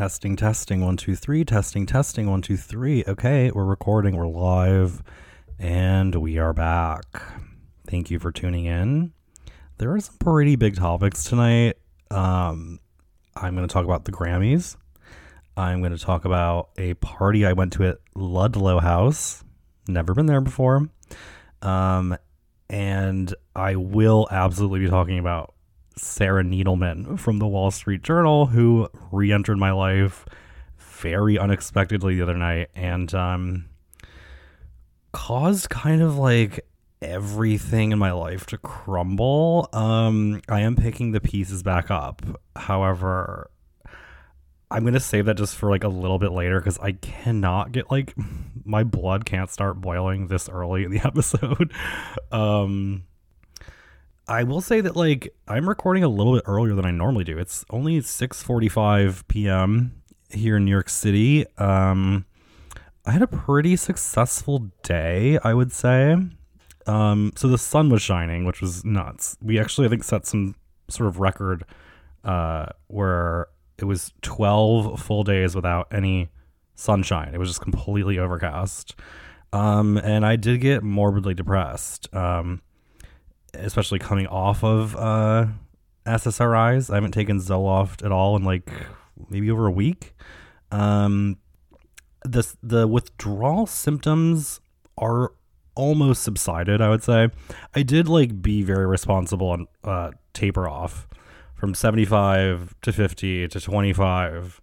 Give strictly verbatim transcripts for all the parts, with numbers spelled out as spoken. Testing, testing, one, two, three, testing, testing, one, two, three. Okay, we're recording, we're live, and we are back. Thank you for tuning in. There are some pretty big topics tonight. Um, I'm going to talk about the Grammys. I'm going to talk about a party I went to at Ludlow House. Never been there before. Um, and I will absolutely be talking about Sarah Needleman from the Wall Street Journal, who re-entered my life very unexpectedly the other night and um, caused kind of like everything in my life to crumble. Um, I am picking the pieces back up. However, I'm going to save that just for like a little bit later because I cannot get like my blood can't start boiling this early in the episode. um I will say that, like, I'm recording a little bit earlier than I normally do. It's only six forty-five p.m. here in New York City. Um, I had a pretty successful day, I would say. Um, so the sun was shining, which was nuts. We actually, I think, set some sort of record uh, where it was twelve full days without any sunshine. It was just completely overcast. Um, and I did get morbidly depressed. Um especially coming off of uh, S S R Is. I haven't taken Zoloft at all in like maybe over a week. Um, this, the withdrawal symptoms are almost subsided, I would say. I did like be very responsible and uh, taper off from seventy-five to fifty to twenty-five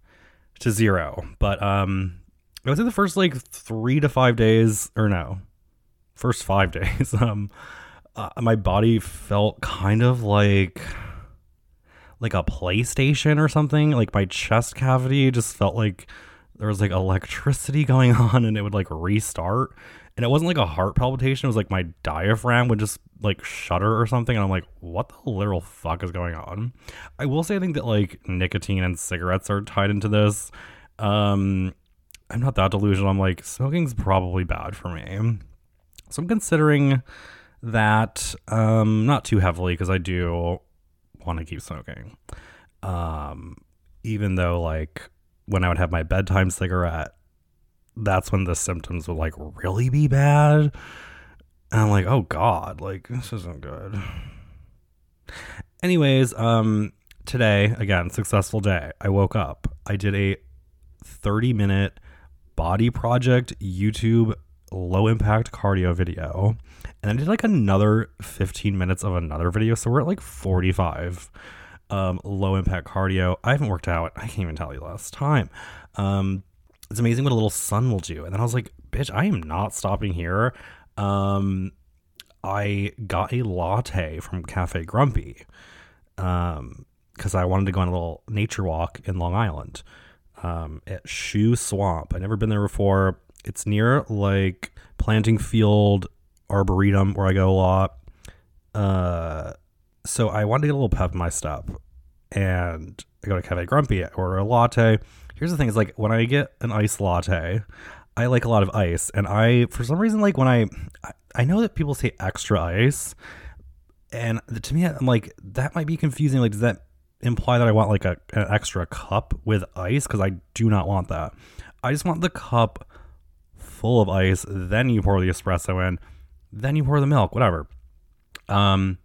to zero. But um, I would say the first like three to five days or no, first five days. um, Uh, my body felt kind of like like a PlayStation or something. Like my chest cavity just felt like there was like electricity going on and it would like restart. And it wasn't like a heart palpitation. It was like my diaphragm would just like shudder or something. And I'm like, what the literal fuck is going on? I will say I think that like nicotine and cigarettes are tied into this. Um, I'm not that delusional. I'm like, smoking's probably bad for me. So I'm considering that um not too heavily because I do want to keep smoking, um even though like when I would have my bedtime cigarette, that's when the symptoms would like really be bad and I'm like, oh god, like this isn't good. Anyways, um today, again, successful day. I woke up, I did a thirty minute body project YouTube low impact cardio video. And I did like another fifteen minutes of another video. So we're at like forty-five um, low impact cardio. I haven't worked out. I can't even tell you last time. Um, it's amazing what a little sun will do. And then I was like, bitch, I am not stopping here. Um, I got a latte from Cafe Grumpy um, because I wanted to go on a little nature walk in Long Island um, at Shoe Swamp. I've never been there before. It's near like Planting Field Arboretum, where I go a lot. Uh, so I wanted to get a little pep in my step, and I go to Cafe Grumpy, I order a latte. Here's the thing: is like when I get an iced latte, I like a lot of ice, and I for some reason like when I, I, I know that people say extra ice, and to me I'm like that might be confusing. Like, does that imply that I want like a an extra cup with ice? Because I do not want that. I just want the cup full of ice. Then you pour the espresso in. Then you pour the milk, whatever. Um,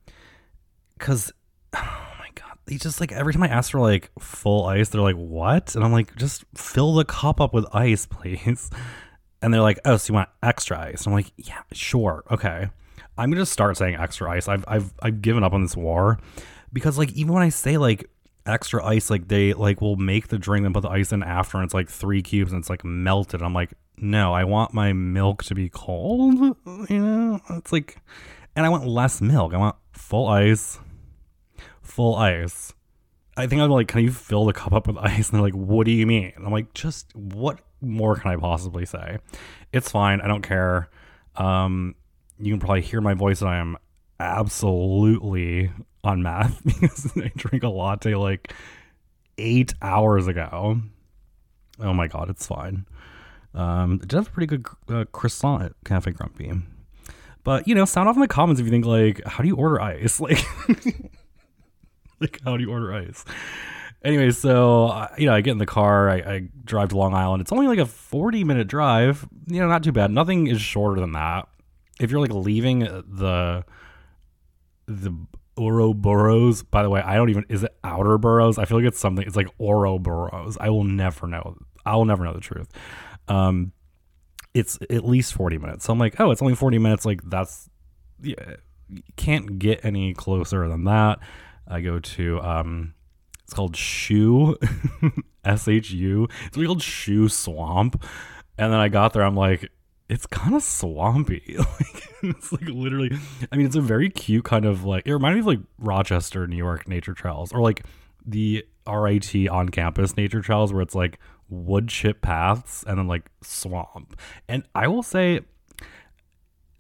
cause oh my god, they just like every time I ask for like full ice, they're like, "What?" And I'm like, "Just fill the cup up with ice, please." And they're like, "Oh, so you want extra ice?" And I'm like, "Yeah, sure, okay." I'm gonna just start saying extra ice. I've I've I've given up on this war because like even when I say like extra ice, like they like will make the drink and put the ice in after, and it's like three cubes and it's like melted. And I'm like, no, I want my milk to be cold, you know? It's like, and I want less milk. I want full ice, full ice. I think I'm like, can you fill the cup up with ice? And they're like, what do you mean? And I'm like, just what more can I possibly say? It's fine. I don't care. Um, you can probably hear my voice and I am absolutely on meth because I drink a latte like eight hours ago. Oh my God, it's fine. Um, I did have a pretty good uh, croissant at Cafe Grumpy. But, you know, sound off in the comments if you think, like, how do you order ice? Like, like how do you order ice? Anyway, so, you know, I get in the car, I, I drive to Long Island. It's only like a forty minute drive. You know, not too bad. Nothing is shorter than that. If you're like leaving the, the Ouroboros, by the way, I don't even, is it Outer Boroughs? I feel like it's something, it's like Ouroboros. I will never know. I will never know the truth. Um, it's at least forty minutes. So I'm like, oh, it's only forty minutes. Like that's, yeah, you can't get any closer than that. I go to, um, it's called Shoe, S H U. It's called Shoe Swamp. And then I got there, I'm like, it's kind of swampy. Like, it's like literally, I mean, it's a very cute kind of like, it reminded me of like Rochester, New York nature trails, or like the R I T on campus nature trails where it's like wood chip paths and then like swamp. And I will say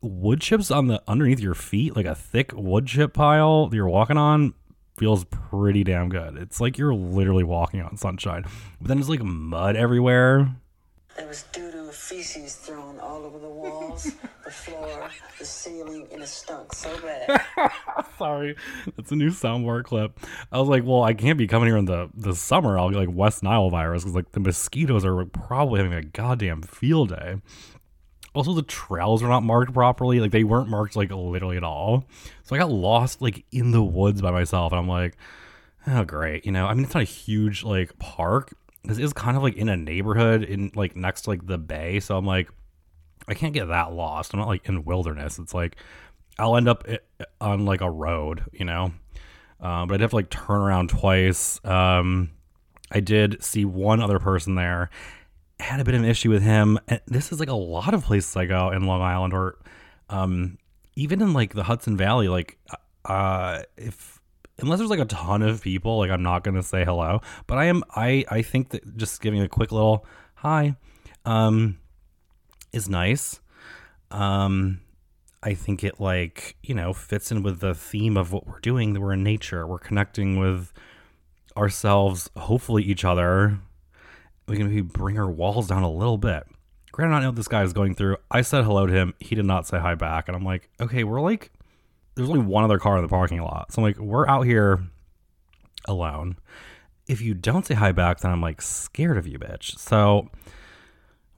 wood chips on the underneath your feet, like a thick wood chip pile that you're walking on, feels pretty damn good. It's like you're literally walking on sunshine. But then there's like mud everywhere. There was doo-doo feces thrown all over the walls, the floor, the ceiling, and it stunk so bad. Sorry, that's a new soundbar clip. I was like, well, I can't be coming here in the, the summer. I'll get like West Nile virus because like the mosquitoes are probably having a goddamn field day. Also, the trails were not marked properly. Like, they weren't marked, like, literally at all. So I got lost, like, in the woods by myself. And I'm like, oh, great. You know, I mean, it's not a huge, like, park. This is kind of, like, in a neighborhood in, like, next to, like, the bay. So I'm like, I can't get that lost. I'm not, like, in wilderness. It's like, I'll end up on, like, a road, you know. Uh, but I'd have to, like, turn around twice. Um, I did see one other person there. Had a bit of an issue with him, and this is like a lot of places I go in Long Island, or um even in like the Hudson Valley, like uh if unless there's like a ton of people, like I'm not gonna say hello, but I am I I think that just giving a quick little hi um is nice. um I think it, like, you know, fits in with the theme of what we're doing, that we're in nature, we're connecting with ourselves, hopefully each other. We can maybe bring our walls down a little bit. Granted, I know what this guy is going through. I said hello to him. He did not say hi back. And I'm like, okay, we're like, there's only one other car in the parking lot. So I'm like, we're out here alone. If you don't say hi back, then I'm like scared of you, bitch. So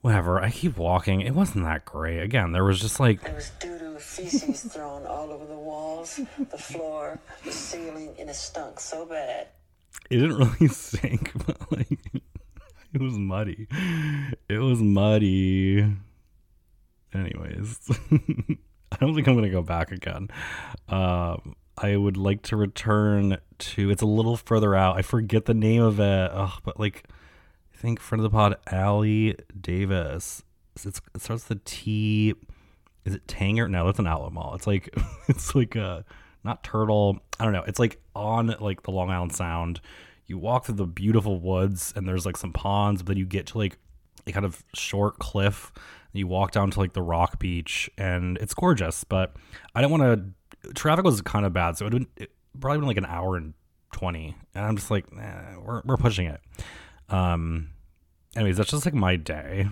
whatever. I keep walking. It wasn't that great. Again, there was just like, there was doo-doo feces thrown all over the walls, the floor, the ceiling, and it stunk so bad. It didn't really stink, but like, It was muddy. It was muddy. Anyways, I don't think I'm going to go back again. Um, I would like to return to, it's a little further out. I forget the name of it. Oh, but like, I think friend of the pod, Allie Davis. It's, it starts with a T. Is it Tanger? No, that's an outlet mall. It's like, it's like a, not Turtle. I don't know. It's like on like the Long Island Sound. You walk through the beautiful woods, and there's like some ponds, but then you get to like a kind of short cliff, and you walk down to like the rock beach, and it's gorgeous. But I don't want to, traffic was kind of bad, so it would probably been like an hour and twenty, and I'm just like, nah, we're we're pushing it. Um, anyways, that's just like my day.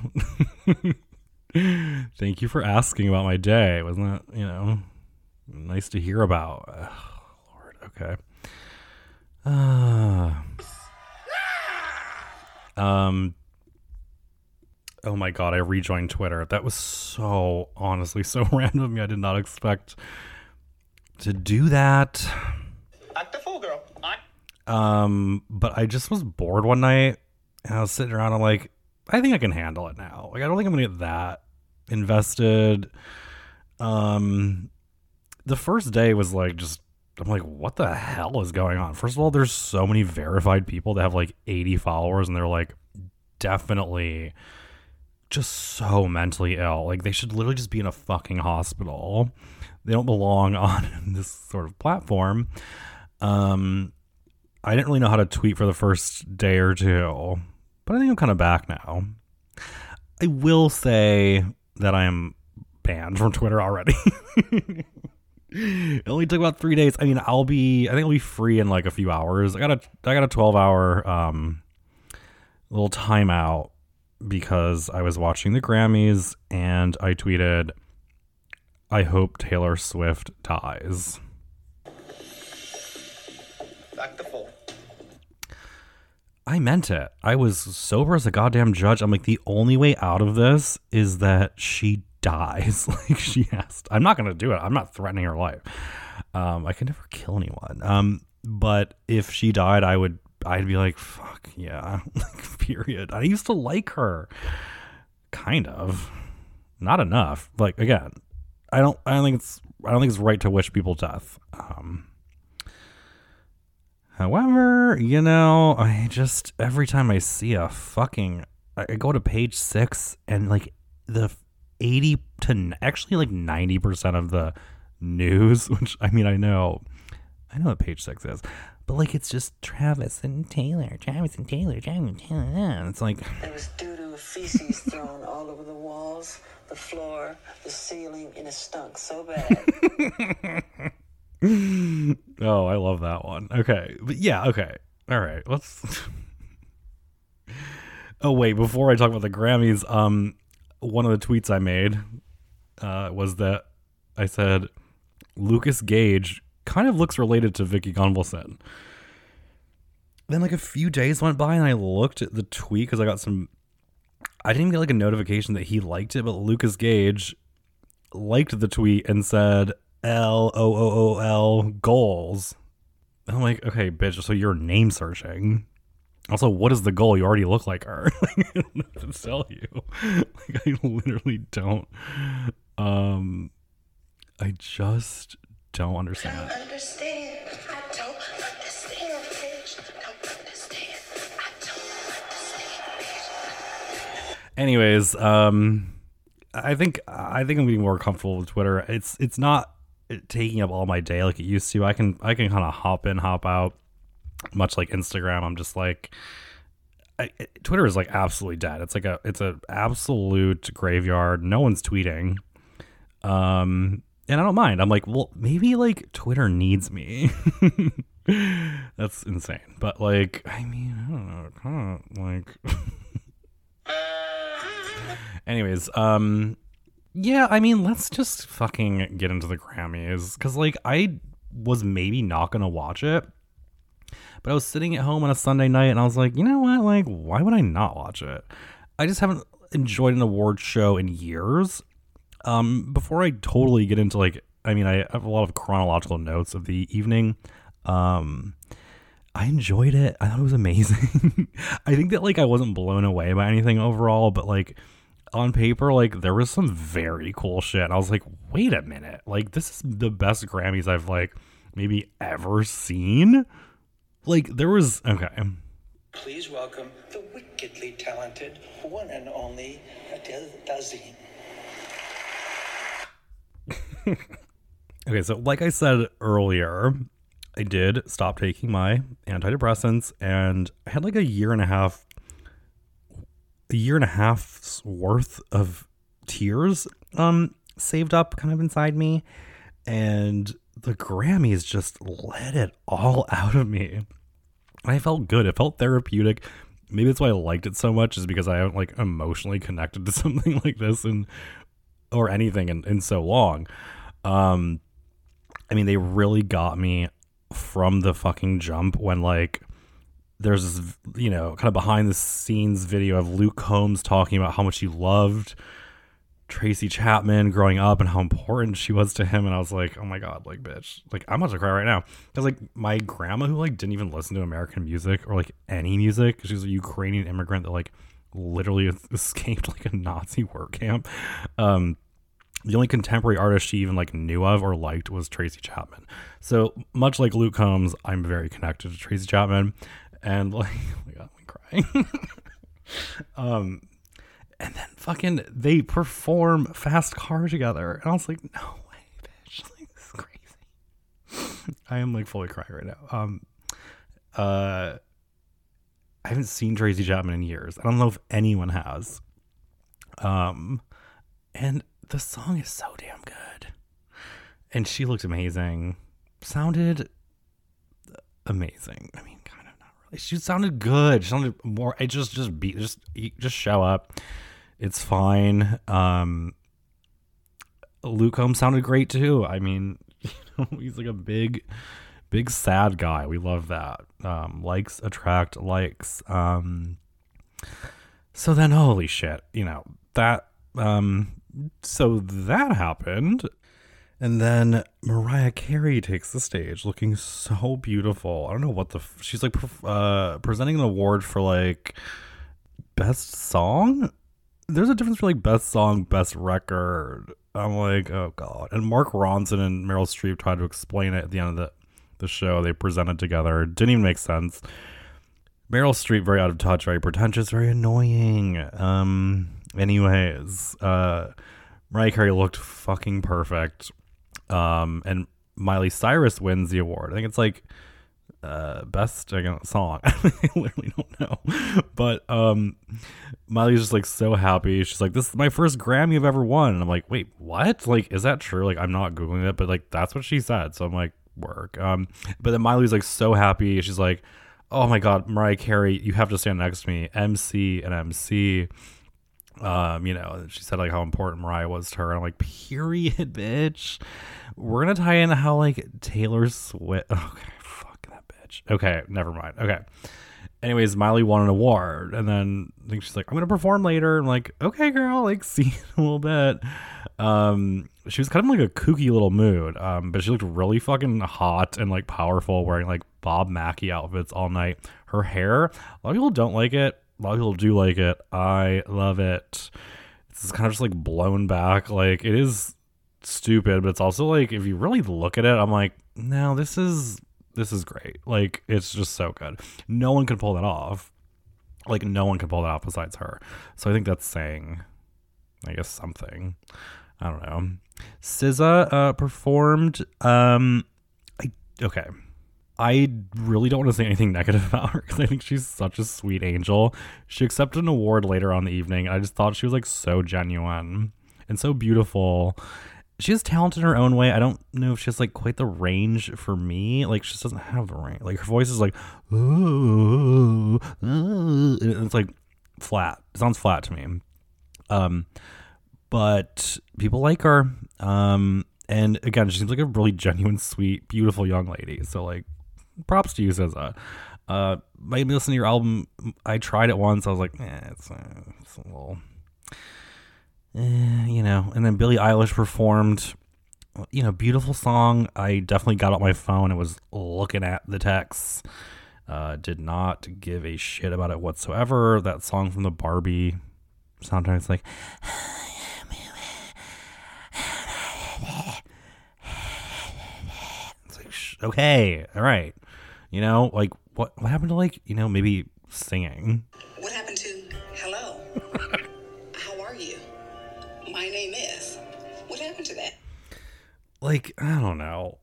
Thank you for asking about my day. Wasn't that, you know, nice to hear about? Oh, Lord, okay. Uh, um. Oh my god! I rejoined Twitter. That was so honestly so random of me. I did not expect to do that. Act the fool, girl. Act. Um, but I just was bored one night, and I was sitting around. I'm like, I think I can handle it now. Like, I don't think I'm gonna get that invested. Um, the first day was like just. I'm like, what the hell is going on? First of all, there's so many verified people that have like eighty followers, and they're like definitely just so mentally ill. Like, they should literally just be in a fucking hospital. They don't belong on this sort of platform. Um, I didn't really know how to tweet for the first day or two, but I think I'm kind of back now. I will say that I am banned from Twitter already. It only took about three days. I mean, I'll be, I think I'll be free in like a few hours. I got a, I got a twelve hour um, little timeout because I was watching the Grammys and I tweeted, I hope Taylor Swift dies. Back to full. I meant it. I was sober as a goddamn judge. I'm like, the only way out of this is that she dies. Like, she has to. I'm not going to do it. I'm not threatening her life. Um, I could never kill anyone. Um, but if she died, I would, I'd be like, fuck yeah. Like, period. I used to like her. Kind of. Not enough. Like, again, I don't, I don't think it's, I don't think it's right to wish people death. Um, However, you know, I just, every time I see a fucking, I go to page six and like the eighty to actually like ninety percent of the news, which I mean, I know, I know what page six is, but like, it's just Travis and Taylor, Travis and Taylor, Travis and Taylor. And it's like, there was doo-doo feces thrown all over the walls, the floor, the ceiling, and it stunk so bad. Oh, I love that one. Okay. But yeah, okay. All right. Let's Oh wait, before I talk about the Grammys, um one of the tweets I made uh was that I said Lukas Gage kind of looks related to Vicky Gonvalson. Then like a few days went by and I looked at the tweet cuz I got some I didn't get like a notification that he liked it, but Lukas Gage liked the tweet and said L O O O L goals. I'm like, okay, bitch. So you're name searching. Also, what is the goal? You already look like her. Like, I don't know what to tell you. Like, I literally don't. Um, I just don't understand. I don't understand. I don't understand, bitch. I don't understand. I don't understand, bitch. Anyways, um, I think I think I'm getting more comfortable with Twitter. It's it's not. Taking up all my day like it used to. I can I can kind of hop in, hop out, much like Instagram. I'm just like I, it, Twitter is like absolutely dead. It's like a it's an absolute graveyard. No one's tweeting, um, and I don't mind. I'm like, well, maybe like Twitter needs me. That's insane, but like I mean, I don't know, kind of like. Anyways, um. Yeah, I mean, let's just fucking get into the Grammys. Because, like, I was maybe not going to watch it. But I was sitting at home on a Sunday night, and I was like, you know what? Like, why would I not watch it? I just haven't enjoyed an award show in years. Um, before I totally get into, like, I mean, I have a lot of chronological notes of the evening. Um, I enjoyed it. I thought it was amazing. I think that, like, I wasn't blown away by anything overall, but, like... on paper, like, there was some very cool shit. I was like, wait a minute. Like, this is the best Grammys I've, like, maybe ever seen. Like, there was... Okay. Please welcome the wickedly talented one and only Adele Dazeem. Okay, so like I said earlier, I did stop taking my antidepressants, and I had, like, a year and a half... a year and a half's worth of tears um, saved up kind of inside me. And the Grammys just let it all out of me. I felt good. It felt therapeutic. Maybe that's why I liked it so much, is because I haven't like emotionally connected to something like this and or anything in, in so long. Um, I mean, they really got me from the fucking jump when like, there's this, you know, kind of behind the scenes video of Luke Combs talking about how much he loved Tracy Chapman growing up and how important she was to him. And I was like, oh my God, like, bitch, like, I'm about to cry right now. Because, like, my grandma, who, like, didn't even listen to American music or, like, any music, because she was a Ukrainian immigrant that, like, literally escaped, like, a Nazi work camp. Um, the only contemporary artist she even, like, knew of or liked was Tracy Chapman. So, much like Luke Combs, I'm very connected to Tracy Chapman. And like, oh my God, I'm crying. um, and then fucking they perform "Fast Car" together, and I was like, no way, bitch! Like, this is crazy. I am like fully crying right now. Um, uh, I haven't seen Tracy Chapman in years. I don't know if anyone has. Um, and the song is so damn good, and she looked amazing, sounded amazing. I mean. She sounded good. She sounded more. It just, just be, just, just show up. It's fine. Um, Luke Combs sounded great too. I mean, you know, he's like a big, Big sad guy. We love that. Um, likes attract likes. Um, so then, holy shit, you know, that, um, so that happened. And then Mariah Carey takes the stage looking so beautiful. I don't know what the, f- she's like, uh, presenting an award for like best song. There's a difference for like best song, best record. I'm like, oh God. And Mark Ronson and Meryl Streep tried to explain it at the end of the, the show. They presented together. It didn't even make sense. Meryl Streep, very out of touch, very pretentious, very annoying. Um, anyways, uh, Mariah Carey looked fucking perfect. Um, and Miley Cyrus wins the award. I think it's like uh, best song. I literally don't know. But um, Miley's just like so happy. She's like, this is my first Grammy I've ever won. And I'm like, wait, what? Like, is that true? Like, I'm not Googling it, but like, that's what she said. So I'm like, work. Um, but then Miley's like so happy. She's like, oh my God, Mariah Carey, you have to stand next to me. M C and M C. Um, you know, she said like how important Mariah was to her. And I'm like, period, bitch. We're gonna tie in how like Taylor Swift. Okay, fuck that bitch. Okay, never mind. Okay. Anyways, Miley won an award, and then I think she's like, I'm gonna perform later. I'm like, okay, girl, like see you in a little bit. Um, she was kind of like a kooky little mood. Um, but she looked really fucking hot and like powerful, wearing like Bob Mackie outfits all night. Her hair, a lot of people don't like it. A lot of people do like it. I love it. It's kind of just like blown back. Like it is stupid, but it's also like if you really look at it, I'm like, no, this is this is great. Like it's just so good. No one can pull that off. Like no one can pull that off besides her. So I think that's saying, I guess something. I don't know. S Z A uh, performed. Um, I okay. I really don't want to say anything negative about her because I think she's such a sweet angel. She accepted an award later on the evening. I just thought she was like so genuine and so beautiful. She is talented in her own way. I don't know if she has like quite the range for me. Like she just doesn't have the range. Like her voice is like, ooh, ooh, and it's like flat. It sounds flat to me. Um, but people like her. Um, and again, she seems like a really genuine, sweet, beautiful young lady. So like, props to you, S Z A. Uh, made me listen to your album. I tried it once. I was like, eh, it's, uh, it's a little, eh, you know. And then Billie Eilish performed, you know, beautiful song. I definitely got out my phone and was looking at the text. Uh, did not give a shit about it whatsoever. That song from the Barbie soundtrack. It's like, it's like, sh- okay, all right. You know, like, what what happened to, like, you know, maybe singing? What happened to, hello, how are you, my name is, what happened to that? Like, I don't know.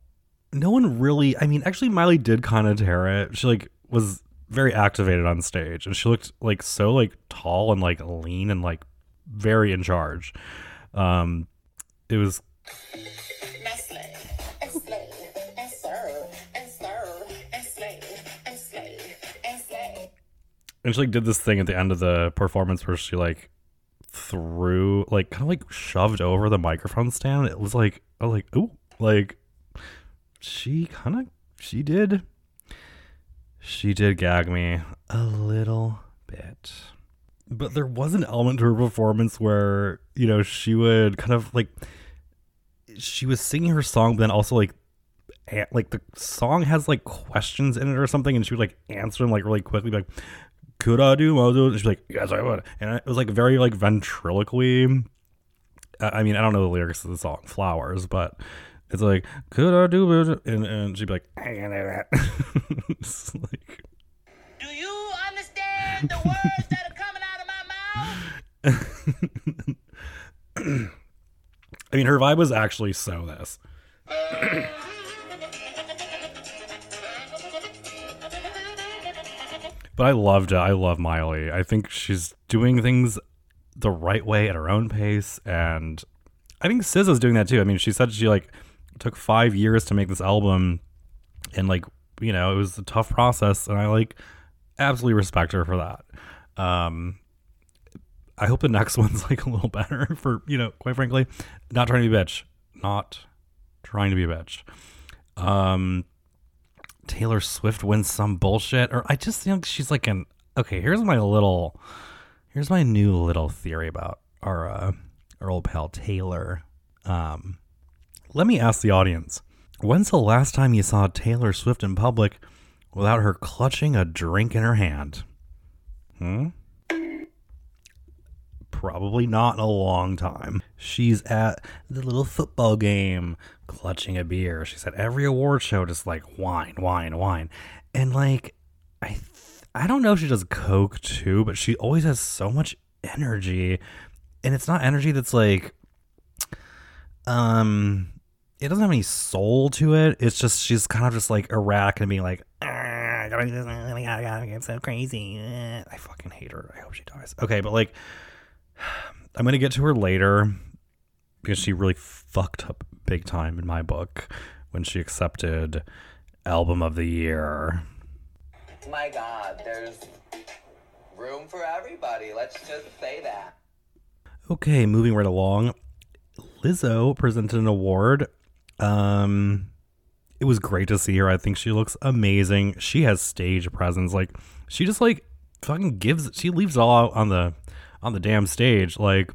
No one really, I mean, actually, Miley did kind of tear it. She, like, was very activated on stage, and she looked, like, so, like, tall and, like, lean and, like, very in charge. Um, it was... And she, like, did this thing at the end of the performance where she, like, threw, like, kind of, like, shoved over the microphone stand. It was, like, I was, like, ooh. Like, she kind of, she did, she did gag me a little bit. But there was an element to her performance where, you know, she would kind of, like, she was singing her song, but then also, like, like, the song has, like, questions in it or something, and she would, like, answer them, like, really quickly, like, could I do mojo? And she's like, yes, I would. And it was like very like ventriloquy. I mean, I don't know the lyrics of the song Flowers, but it's like, could I do mojo? And, and she'd be like, it's like, do you understand the words that are coming out of my mouth? I mean, her vibe was actually so this. But I loved it. I love Miley. I think she's doing things the right way at her own pace. And I think S Z A's doing that too. I mean, she said she like took five years to make this album. And like, you know, it was a tough process. And I like absolutely respect her for that. Um, I hope the next one's like a little better for, you know, quite frankly, not trying to be a bitch. Not trying to be a bitch. Um, Taylor Swift wins some bullshit, or I just think she's like an okay. Here's my little, here's my new little theory about our uh, our old pal Taylor. Um, let me ask the audience: when's the last time you saw Taylor Swift in public without her clutching a drink in her hand? Hmm. Probably not in a long time. She's at the little football game clutching a beer. She's at every award show just like wine, wine, wine. And like, I th- I don't know if she does coke too, but she always has so much energy. And it's not energy that's like, um, it doesn't have any soul to it. It's just, she's kind of just like erratic and being like, I gotta do this, I gotta get so crazy. I fucking hate her. I hope she dies. Okay, but like, I'm going to get to her later because she really fucked up big time in my book when she accepted Album of the Year. My God, there's room for everybody. Let's just say that. Okay, moving right along. Lizzo presented an award. Um, it was great to see her. I think she looks amazing. She has stage presence. Like, she just like fucking gives, she leaves it all out on the on the damn stage. Like,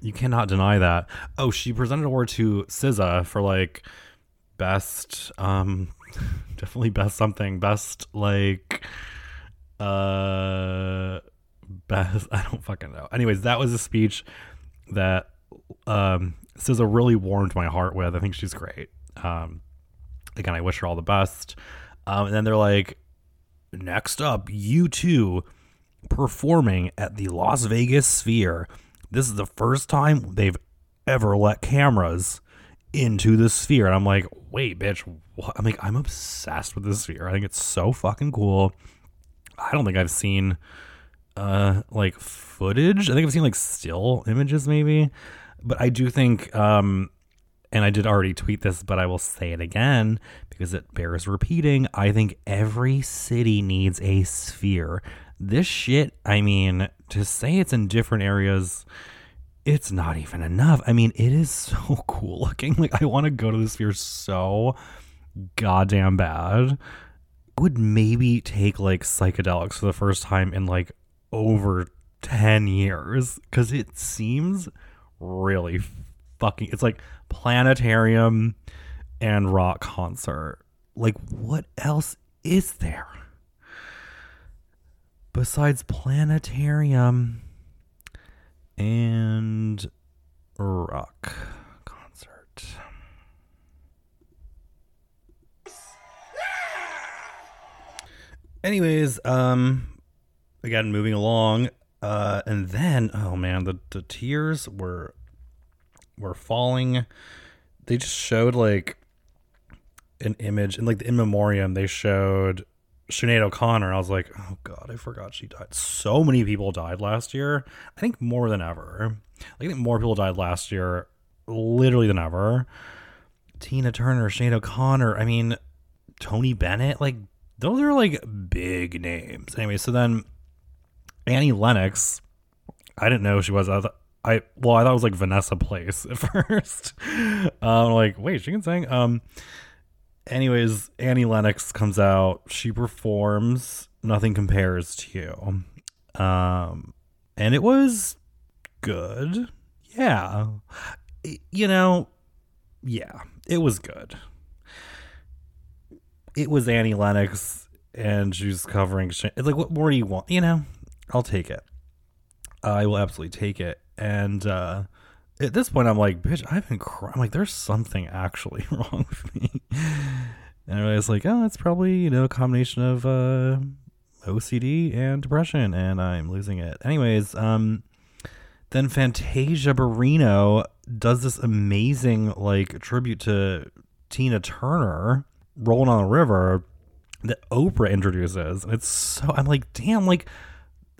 you cannot deny that. Oh, she presented an award to S Z A for like best, um, definitely best something, best like, uh, best, I don't fucking know. Anyways, that was a speech that, um, S Z A really warmed my heart with. I think she's great. Um, again, I wish her all the best. Um, and then they're like, next up, you two. Performing at the Las Vegas Sphere. This is the first time they've ever let cameras into the Sphere. And I'm like, wait, bitch, what? I'm like, I'm obsessed with the Sphere. I think it's so fucking cool. I don't think I've seen uh like footage. I think I've seen like still images maybe. But I do think, um, and I did already tweet this, but I will say it again because it bears repeating. I think every city needs a sphere. This shit, I mean, to say it's in different areas, it's not even enough. I mean, it is so cool looking. Like, I want to go to the Sphere so goddamn bad. Would maybe take, like, psychedelics for the first time in, like, over ten years. Because it seems really fucking... It's like planetarium and rock concert. Like, what else is there? Besides planetarium and rock concert. Anyways, um, again, moving along, uh, and then, oh man, the, the tears were, were falling. They just showed like an image and like the in memoriam they showed Sinead O'Connor. I was like, oh God, I forgot she died. So many people died last year. I think more than ever. I think more people died last year, literally than ever. Tina Turner, Sinead O'Connor. I mean, Tony Bennett. Like, those are like big names. Anyway, so then Annie Lennox. I didn't know who she was. I, thought, I well, I thought it was like Vanessa Place at first. I'm um, like, wait, she can sing. Um. Anyways, Annie Lennox comes out. She performs Nothing Compares to You. Um, and it was good. Yeah. It, you know, yeah, it was good. It was Annie Lennox, and she's covering shit. It's like, what more do you want? You know, I'll take it. I will absolutely take it. And, uh, at this point, I'm like, bitch, I've been crying. I'm like, there's something actually wrong with me. And I realized, like, oh, it's probably, you know, a combination of uh, O C D and depression, and I'm losing it. Anyways, um, then Fantasia Barrino does this amazing, like, tribute to Tina Turner, Rolling on the River, that Oprah introduces. And it's so, I'm like, damn, like,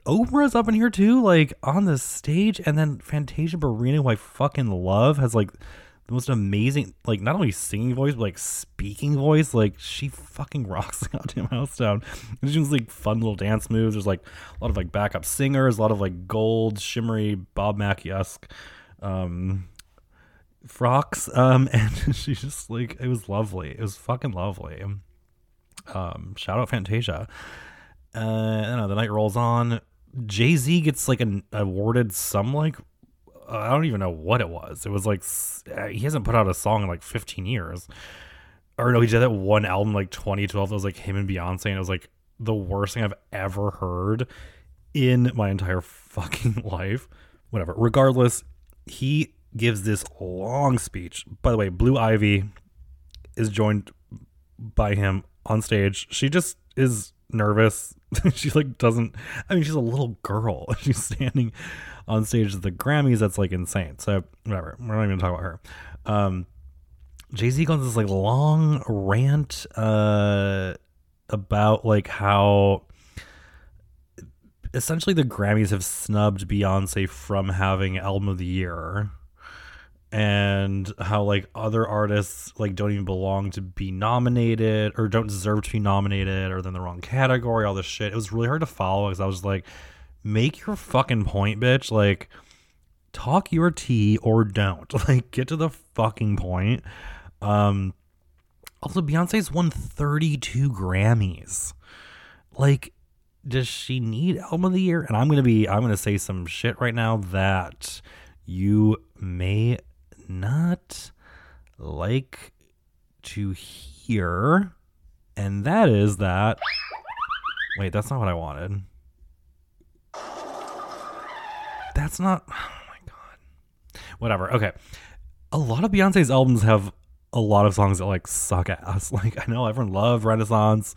Oprah's up in here too, like on the stage, and then Fantasia Barrino, who I fucking love, has like the most amazing, like not only singing voice, but like speaking voice. Like she fucking rocks the goddamn house down. And she does like fun little dance moves. There's like a lot of like backup singers, a lot of like gold, shimmery, Bob Mackie-esque um, frocks. Um, and she just like, it was lovely. It was fucking lovely. Um, shout out Fantasia. Uh, I don't know, the night rolls on. Jay-Z gets like an awarded some like uh, I don't even know what it was. It was like uh, he hasn't put out a song in like fifteen years. Or no, he did that one album like twenty twelve that was like him and Beyonce, and it was like the worst thing I've ever heard in my entire fucking life. Whatever. Regardless, he gives this long speech. By the way, Blue Ivy is joined by him on stage. She just is nervous. She like doesn't, I mean, she's a little girl. She's standing on stage at the Grammys. That's like insane. So whatever. We're not even gonna talk about her. Um, Jay-Z goes this like long rant uh, about like how essentially the Grammys have snubbed Beyonce from having Album of the Year, and how like other artists like don't even belong to be nominated or don't deserve to be nominated, or they're in the wrong category, all this shit. It was really hard to follow because I was like, make your fucking point, bitch. Like, talk your tea or don't. Like, get to the fucking point. Um, also, Beyonce's won thirty-two Grammys. Like, does she need Album of the Year? And I'm gonna be, I'm gonna say some shit right now that you may not like to hear, and that is that. Wait, that's not what I wanted. That's not. Whatever. Okay. A lot of Beyonce's albums have a lot of songs that like suck ass. Like, I know everyone loved Renaissance.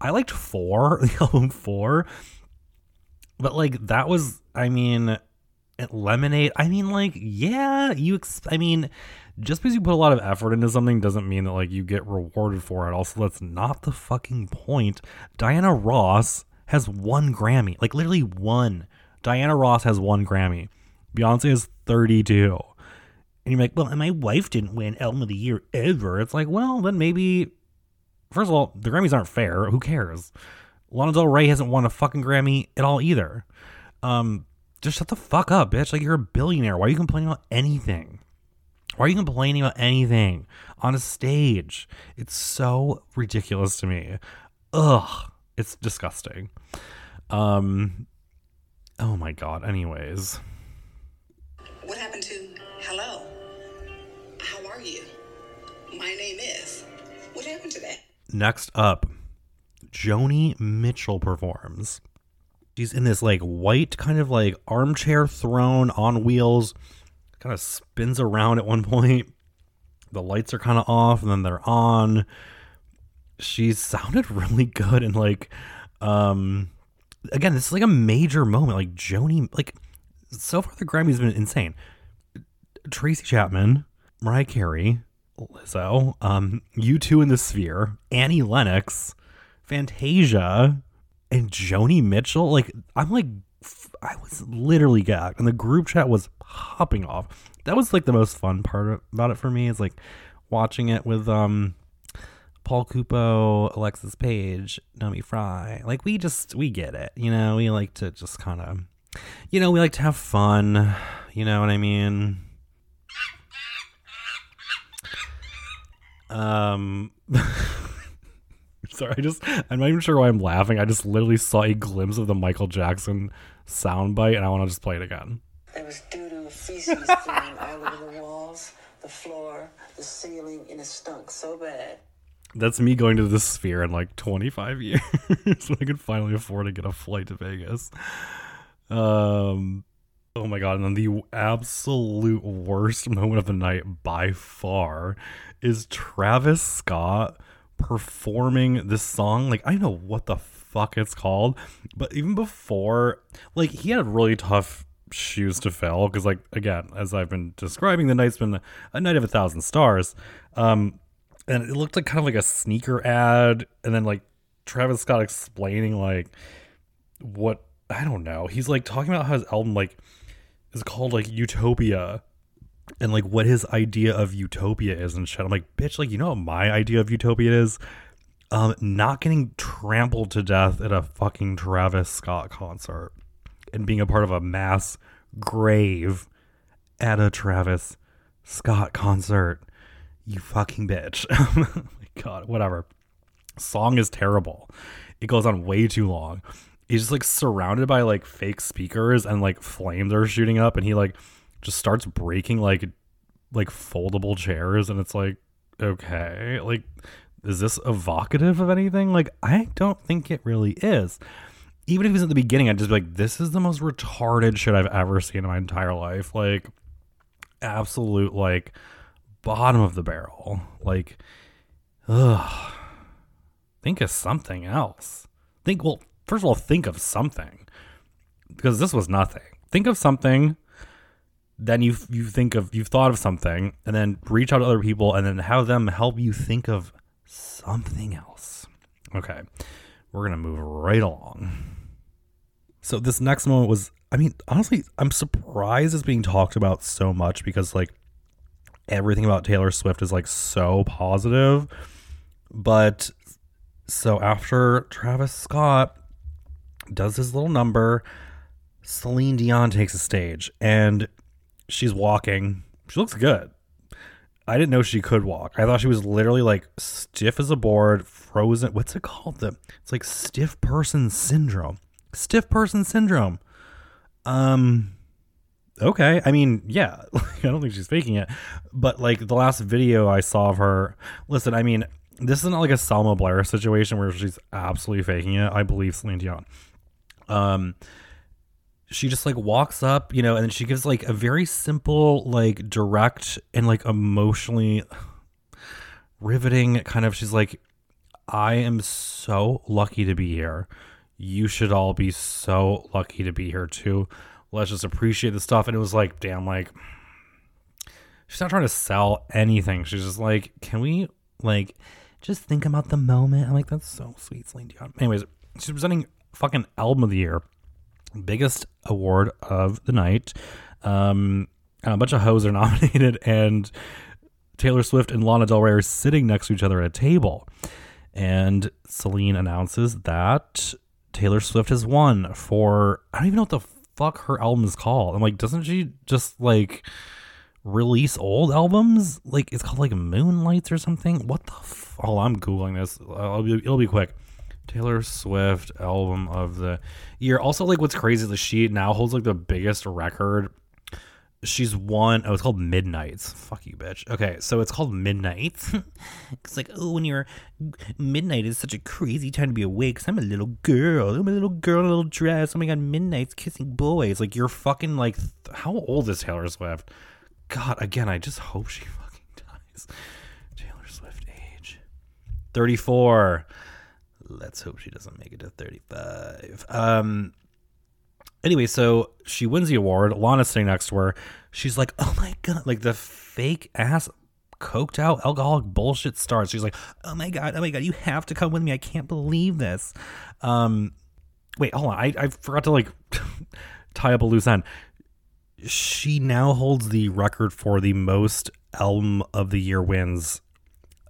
I liked Four, the album Four. But like that was, I mean, Lemonade. I mean, like, yeah, you, ex- I mean, just because you put a lot of effort into something doesn't mean that like you get rewarded for it. Also, that's not the fucking point. Diana Ross has one Grammy. Like, literally one. Diana Ross has one Grammy. Beyonce is thirty-two. And you're like, well, and my wife didn't win Album of the Year ever. It's like, well, then maybe, first of all, the Grammys aren't fair. Who cares? Lana Del Rey hasn't won a fucking Grammy at all either. Um, just shut the fuck up, bitch. Like, you're a billionaire. Why are you complaining about anything? Why are you complaining about anything on a stage? It's so ridiculous to me. Ugh. It's disgusting. Um, oh my God. Anyways. What happened to hello? How are you? My name is. What happened to that? Next up, Joni Mitchell performs. She's in this like white kind of like armchair throne on wheels. Kind of spins around at one point. The lights are kind of off and then they're on. She sounded really good, and like um again, this is like a major moment. Like Joni, like so far, the Grammy's been insane. Tracy Chapman, Mariah Carey, Lizzo, um, U two in the Sphere, Annie Lennox, Fantasia, and Joni Mitchell. Like, I'm like, I was literally gagged, and the group chat was popping off. That was like the most fun part about it for me, is like watching it with um, Paul Cupo, Alexis Page, Nomi Fry. Like, we just, we get it. You know, we like to just kind of, you know, we like to have fun. You know what I mean? Um, sorry, I just, I'm not even sure why I'm laughing. I just literally saw a glimpse of the Michael Jackson soundbite, and I want to just play it again. There was doo-doo, feces flying all over the walls, the floor, the ceiling, and it stunk so bad. That's me going to the Sphere in like twenty-five years when I could finally afford to get a flight to Vegas. Um, oh my God. And then the absolute worst moment of the night by far is Travis Scott performing this song. Like, I don't know what the fuck it's called, but even before, like, he had really tough shoes to fill. Cause like, again, as I've been describing, the night's been a night of a thousand stars. Um, and it looked like kind of like a sneaker ad. And then like Travis Scott explaining like what, I don't know. He's like talking about how his album like is called like Utopia, and like what his idea of utopia is and shit. I'm like, bitch, like, you know what my idea of utopia is? Um, not getting trampled to death at a fucking Travis Scott concert and being a part of a mass grave at a Travis Scott concert. You fucking bitch. Oh my God, whatever. song is terrible. It goes on way too long. He's just like surrounded by like fake speakers and like flames are shooting up, and he like just starts breaking like like foldable chairs, and it's like, okay, like, is this evocative of anything? Like, I don't think it really is. Even if it was at the beginning, I'd just be like, this is the most retarded shit I've ever seen in my entire life. Like, absolute, like, bottom of the barrel. Like, ugh. Think of something else. Think, well, first of all, think of something. Because this was nothing. Think of something, then you you think of, you've thought of something, and then reach out to other people, and then have them help you think of something else. Okay, we're going to move right along. So this next moment was, I mean, honestly, I'm surprised it's being talked about so much, because like everything about Taylor Swift is like so positive. But so after Travis Scott does his little number, Celine Dion takes the stage, and she's walking. She looks good. I didn't know she could walk. I thought she was literally like stiff as a board, frozen. What's it called? The it's like stiff person syndrome. Stiff person syndrome. Um, okay. I mean, yeah. I don't think she's faking it. But like the last video I saw of her, listen, I mean, this is not like a Selma Blair situation where she's absolutely faking it. I believe Celine Dion. Um, she just like walks up, you know, and then she gives like a very simple, like direct and like emotionally riveting kind of, she's like, I am so lucky to be here. You should all be so lucky to be here too. Let's just appreciate the stuff. And it was like, damn, like she's not trying to sell anything. She's just like, can we like just think about the moment? I'm like, that's so sweet, Celine Dion. Anyways, she's presenting fucking album of the year. Biggest award of the night. Um, a bunch of hoes are nominated, and Taylor Swift and Lana Del Rey are sitting next to each other at a table. And Celine announces that Taylor Swift has won for, I don't even know what the fuck her album is called. I'm like, doesn't she just like release old albums? Like it's called like Moonlights or something. What the f- Oh, I'm Googling this. I'll be, it'll be quick. Taylor Swift album of the year. Also, like, what's crazy is that she now holds like the biggest record. She's won. Oh, it's called Midnights. Fuck you, bitch. Okay, so it's called Midnights. It's like, oh, when you're midnight is such a crazy time to be awake. Because I'm a little girl. I'm a little girl in a little dress. Oh my god, Midnight's kissing boys. Like you're fucking like. Th- how old is Taylor Swift? God, again, I just hope she fucking dies. Taylor Swift age thirty-four. Let's hope she doesn't make it to thirty-five. Um, anyway, so she wins the award. Lana's sitting next to her. She's like, oh my God. Like the fake ass coked out alcoholic bullshit starts. She's like, oh my God. Oh my God. You have to come with me. I can't believe this. Um, wait, hold on. I, I forgot to like tie up a loose end. She now holds the record for the most album of the year wins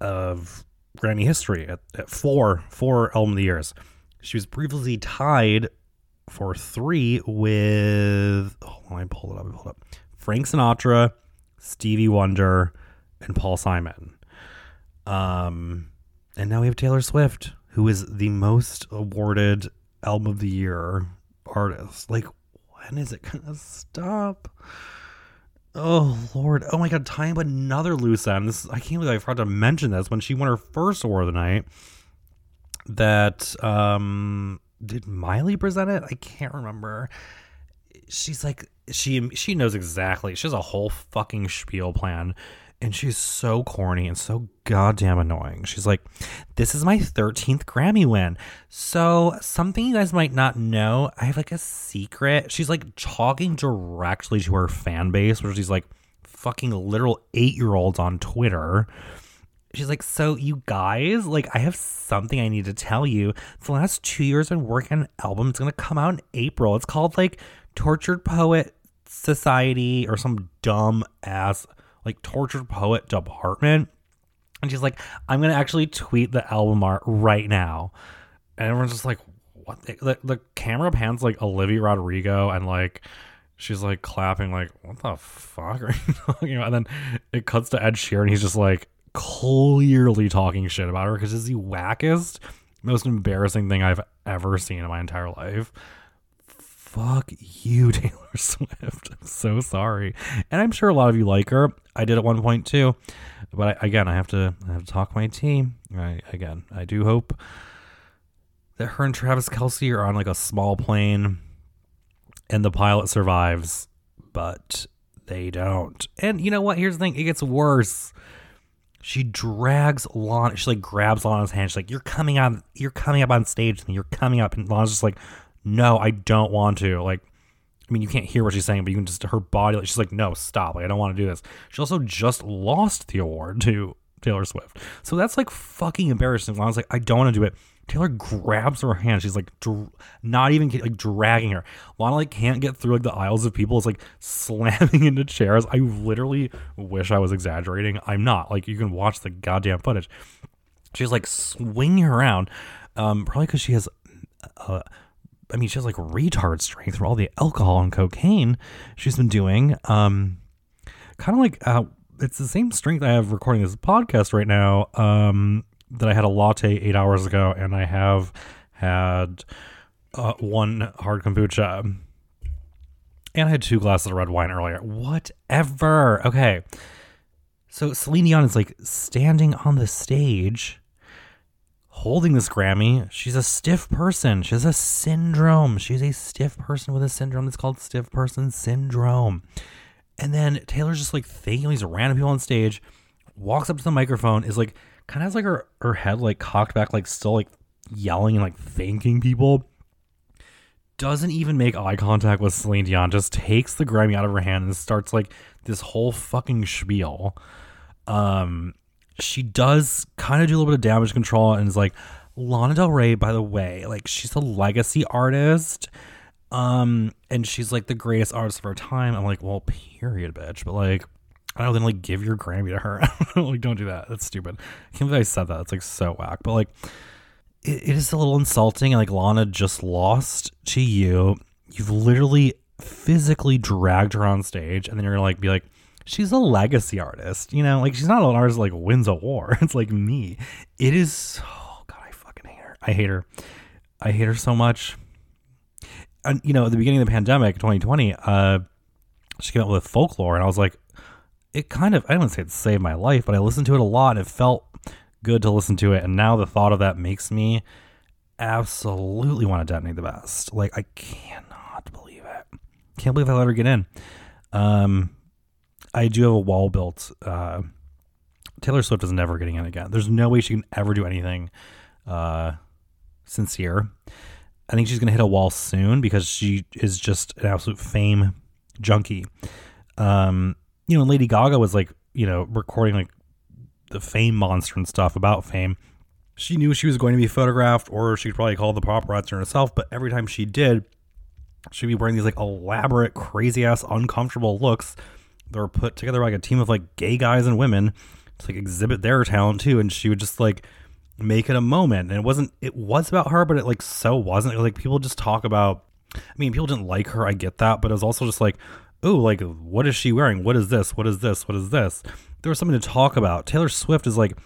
of Grammy history at, at four four album of the years. She was previously tied for three with hold on, I pulled it up, I pulled it up. Frank Sinatra, Stevie Wonder, and Paul Simon. Um, and now we have Taylor Swift, who is the most awarded album of the year artist. Like, when is it gonna stop? Oh, Lord. Oh, my God. Tying up another loose end. This, I can't believe I forgot to mention this. When she won her first award of the night, that, um, did Miley present it? I can't remember. She's like, she she knows exactly. She has a whole fucking spiel plan. And she's so corny and so goddamn annoying. She's like, this is my thirteenth Grammy win. So something you guys might not know, I have like a secret. She's like talking directly to her fan base, where she's like fucking literal eight-year-olds on Twitter. She's like, so you guys, like I have something I need to tell you. For the last two years I've been working on an album. It's going to come out in April. It's called like Tortured Poet Society or some dumb ass like Tortured Poet Department. And she's like, I'm going to actually tweet the album art right now. And everyone's just like, what? The, the camera pans like Olivia Rodrigo, and like, she's like clapping like, what the fuck are you talking about? And then it cuts to Ed Sheeran. He's just like, clearly talking shit about her because it's the wackest, most embarrassing thing I've ever seen in my entire life. Fuck you, Taylor Swift. I'm so sorry. And I'm sure a lot of you like her. I did at one point too. But I, again, I have to I have to talk my team. I, again, I do hope that her and Travis Kelce are on like a small plane and the pilot survives, but they don't. And you know what? Here's the thing. It gets worse. She drags Lana. She like grabs Lana's hand. She's like, you're coming on. You're coming up on stage and you're coming up. And Lana's just like, no, I don't want to. Like, I mean, you can't hear what she's saying, but you can just, her body, like, she's like, no, stop. Like, I don't want to do this. She also just lost the award to Taylor Swift. So that's like fucking embarrassing. Lana's like, I don't want to do it. Taylor grabs her hand. She's like, dr- not even like dragging her. Lana like can't get through like the aisles of people. It's like slamming into chairs. I literally wish I was exaggerating. I'm not. Like, you can watch the goddamn footage. She's like swinging around, um, probably because she has, uh, I mean, she has like retard strength from all the alcohol and cocaine she's been doing. Um, kind of like uh, it's the same strength I have recording this podcast right now. Um. That I had a latte eight hours ago, and I have had uh, one hard kombucha, and I had two glasses of red wine earlier. Whatever. Okay. So Celine Dion is like standing on the stage, holding this Grammy. She's a stiff person. She has a syndrome. She's a stiff person with a syndrome that's called stiff person syndrome. And then Taylor's just like thanking these random people on stage, walks up to the microphone, is like, kind of has like her, her head like cocked back, like still like yelling and like thanking people. Doesn't even make eye contact with Celine Dion. Just takes the Grammy out of her hand and starts like this whole fucking spiel. Um, she does kind of do a little bit of damage control and is like, Lana Del Rey, by the way, like she's a legacy artist. Um, and she's like the greatest artist of her time. I'm like, well, period, bitch. But like, I don't know, then like give your Grammy to her. Like, don't do that. That's stupid. I can't believe I said that. It's like so whack. But like, it, it is a little insulting. And like, Lana just lost to you. You've literally physically dragged her on stage, and then you're gonna like be like, she's a legacy artist. You know, like she's not an artist that, like wins a war. It's like me. It is. Oh God, I fucking hate her. I hate her. I hate her so much. And you know, at the beginning of the pandemic, twenty twenty, uh, she came out with Folklore, and I was like. It kind of, I don't want to say it saved my life, but I listened to it a lot and it felt good to listen to it. And now the thought of that makes me absolutely want to detonate the best. Like, I cannot believe it. Can't believe I'll ever get in. Um, I do have a wall built. Uh, Taylor Swift is never getting in again. There's no way she can ever do anything uh, sincere. I think she's going to hit a wall soon because she is just an absolute fame junkie. Um, You know, Lady Gaga was like, you know, recording like the Fame Monster and stuff about fame. She knew she was going to be photographed, or she could probably call the paparazzi herself. But every time she did, she'd be wearing these like elaborate, crazy ass, uncomfortable looks that were put together by like a team of like gay guys and women to like exhibit their talent too. And she would just like make it a moment. And it wasn't, it was about her, but it like so wasn't. It was, like people just talk about, I mean, people didn't like her. I get that. But it was also just like, oh, like, what is she wearing? What is this? What is this? What is this? There was something to talk about. Taylor Swift is, like,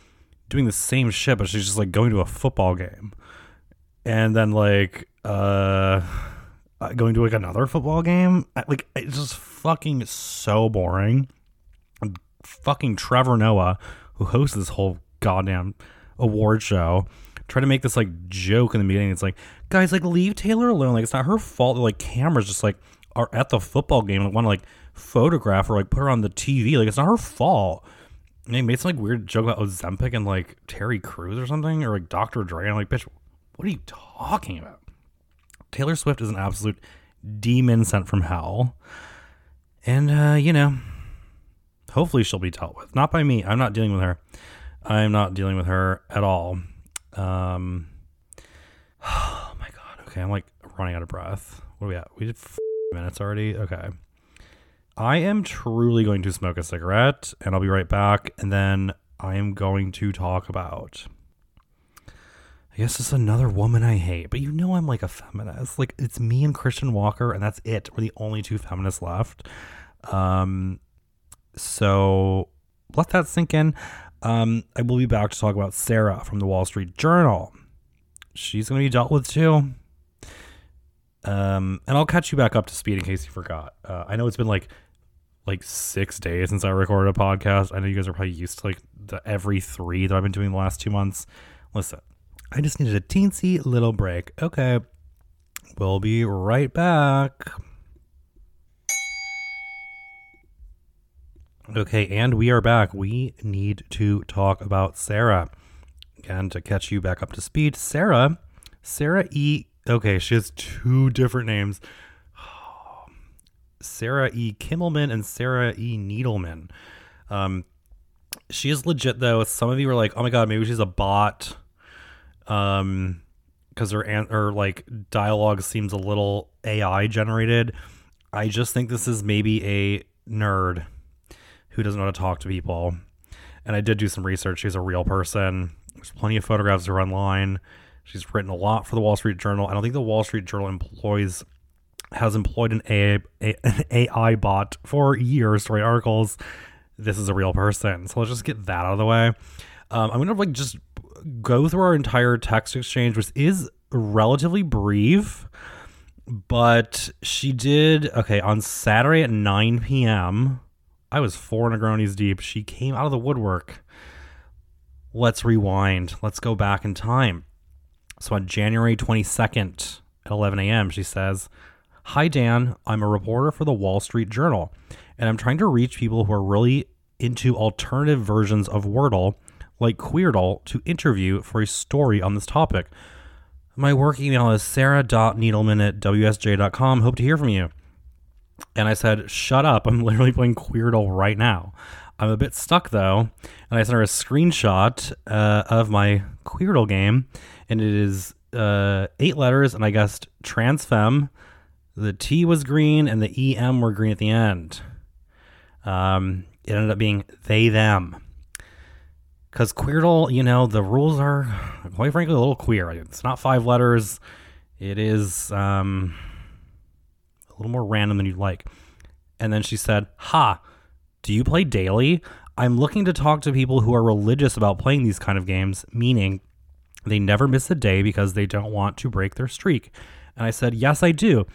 doing the same shit, but she's just, like, going to a football game. And then, like, uh, going to, like, another football game. Like, it's just fucking so boring. And fucking Trevor Noah, who hosts this whole goddamn award show, tried to make this, like, joke in the meeting. It's like, guys, like, leave Taylor alone. Like, it's not her fault. Like, cameras just, like, are at the football game and want to like photograph or like put her on the T V. Like, it's not her fault. And they made some like weird joke about Ozempic and like Terry Crews or something, or like Doctor Dre. I'm like, bitch, what are you talking about? Taylor Swift is an absolute demon sent from hell. And, uh, you know, hopefully she'll be dealt with. Not by me. I'm not dealing with her. I'm not dealing with her at all. Um, oh my God. Okay. I'm like running out of breath. What are we at? We did f- minutes already. Okay. I am truly going to smoke a cigarette and I'll be right back. And then I am going to talk about, I guess it's another woman I hate, but you know, I'm like a feminist. Like, it's me and Christian Walker and that's it. We're the only two feminists left. Um, so let that sink in. Um, I will be back to talk about Sarah from the Wall Street Journal. She's going to be dealt with too. Um, and I'll catch you back up to speed in case you forgot. Uh, I know it's been like like six days since I recorded a podcast. I know you guys are probably used to like the every three that I've been doing the last two months. Listen, I just needed a teensy little break. Okay, we'll be right back. Okay, and we are back. We need to talk about Sarah. Again, to catch you back up to speed, Sarah, Sarah E. Okay, she has two different names. Sarah E. Kimmelman and Sarah E. Needleman. Um, she is legit, though. Some of you are like, oh my god, maybe she's a bot. Um, because her, an- her like dialogue seems a little A I generated. I just think this is maybe a nerd who doesn't know how to talk to people. And I did do some research. She's a real person. There's plenty of photographs of her online. She's written a lot for the Wall Street Journal. I don't think the Wall Street Journal employs has employed an A I, a, an A I bot for years to write articles. This is a real person. So let's just get that out of the way. Um, I'm going to like just go through our entire text exchange, which is relatively brief. But she did, okay, on Saturday at nine p.m., I was four Negronis deep. She came out of the woodwork. Let's rewind. Let's go back in time. So on January twenty-second at eleven a.m., she says, "Hi, Dan. I'm a reporter for the Wall Street Journal, and I'm trying to reach people who are really into alternative versions of Wordle, like Queerdle, to interview for a story on this topic. My work email is sarah dot needleman at w s j dot com. Hope to hear from you." And I said, "Shut up. I'm literally playing Queerdle right now. I'm a bit stuck, though." And I sent her a screenshot uh, of my Queerdle game. And it is uh, eight letters. And I guessed trans femme. The T was green and the E M were green at the end. Um, it ended up being they, them. Because Queerdle, you know, the rules are, quite frankly, a little queer. It's not five letters. It is... Um, a little more random than you'd like. And then she said, "Ha, do you play daily? I'm looking to talk to people who are religious about playing these kind of games, meaning they never miss a day because they don't want to break their streak." And I said, "Yes, I do.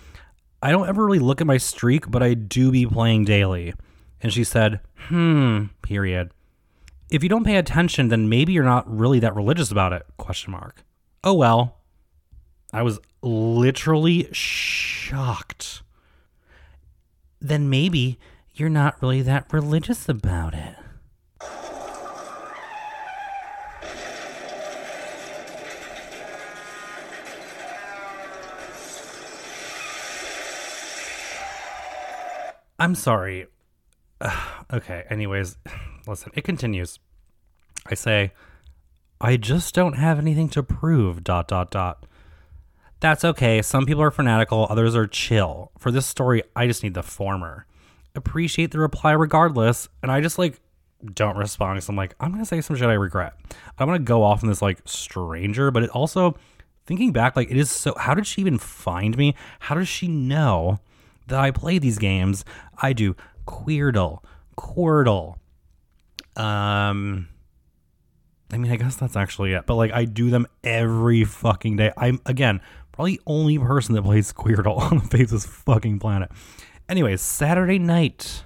I don't ever really look at my streak, but I do be playing daily." And she said, hmm, period. "If you don't pay attention, then maybe you're not really that religious about it, question mark. Oh, well." I was literally shocked. "Then maybe you're not really that religious about it." I'm sorry. Ugh, okay, anyways, listen, it continues. I say, "I just don't have anything to prove, dot, dot, dot. That's okay. Some people are fanatical, others are chill. For this story, I just need the former. Appreciate the reply regardless." And I just, like, don't respond. So I'm like, I'm going to say some shit I regret. I want to go off on this, like, stranger. But it also, thinking back, like, it is so... How did she even find me? How does she know that I play these games? I do Queerdle, Queerdle. Um... I mean, I guess that's actually it. But, like, I do them every fucking day. I'm, again, probably the only person that plays Queerdle on the face of this fucking planet. Anyways, Saturday night,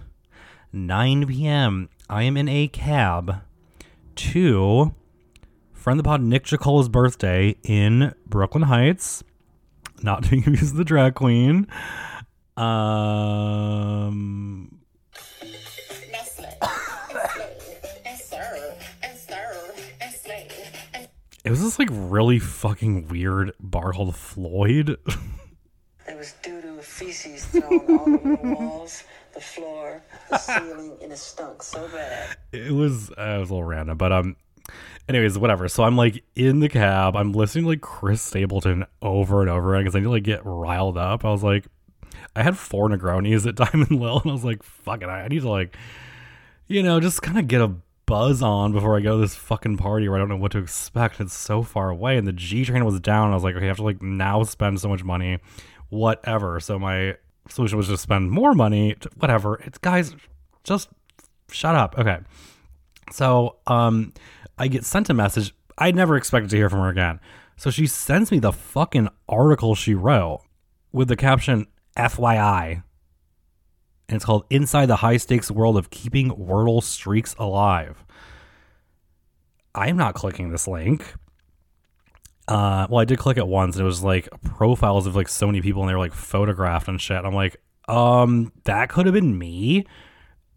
nine p.m., I am in a cab to friend of the pod Nick Jacola's birthday in Brooklyn Heights. Not to use the drag queen. Um... It was this, like, really fucking weird bar called Floyd. There was doo-doo feces thrown all over the walls, the floor, the ceiling, and it stunk so bad. It was, uh, it was a little random, but, um, anyways, whatever. So I'm, like, in the cab. I'm listening to, like, Chris Stapleton over and over again because I need to, like, get riled up. I was, like, I had four Negronis at Diamond Lil, and I was, like, fuck it, I need to, like, you know, just kind of get a buzz on before I go to this fucking party where I don't know what to expect. It's so far away, and the G train was down. And I was like, okay, I have to like now spend so much money, whatever. So my solution was just spend more money, whatever. It's guys, just shut up. Okay, So um, I get sent a message. I never expected to hear from her again. So she sends me the fucking article she wrote with the caption, F Y I. And it's called Inside the High Stakes World of Keeping Wordle Streaks Alive. I'm not clicking this link. Uh, well, I did click it once, and it was like profiles of like so many people, and they were like photographed and shit. I'm like, um, that could have been me.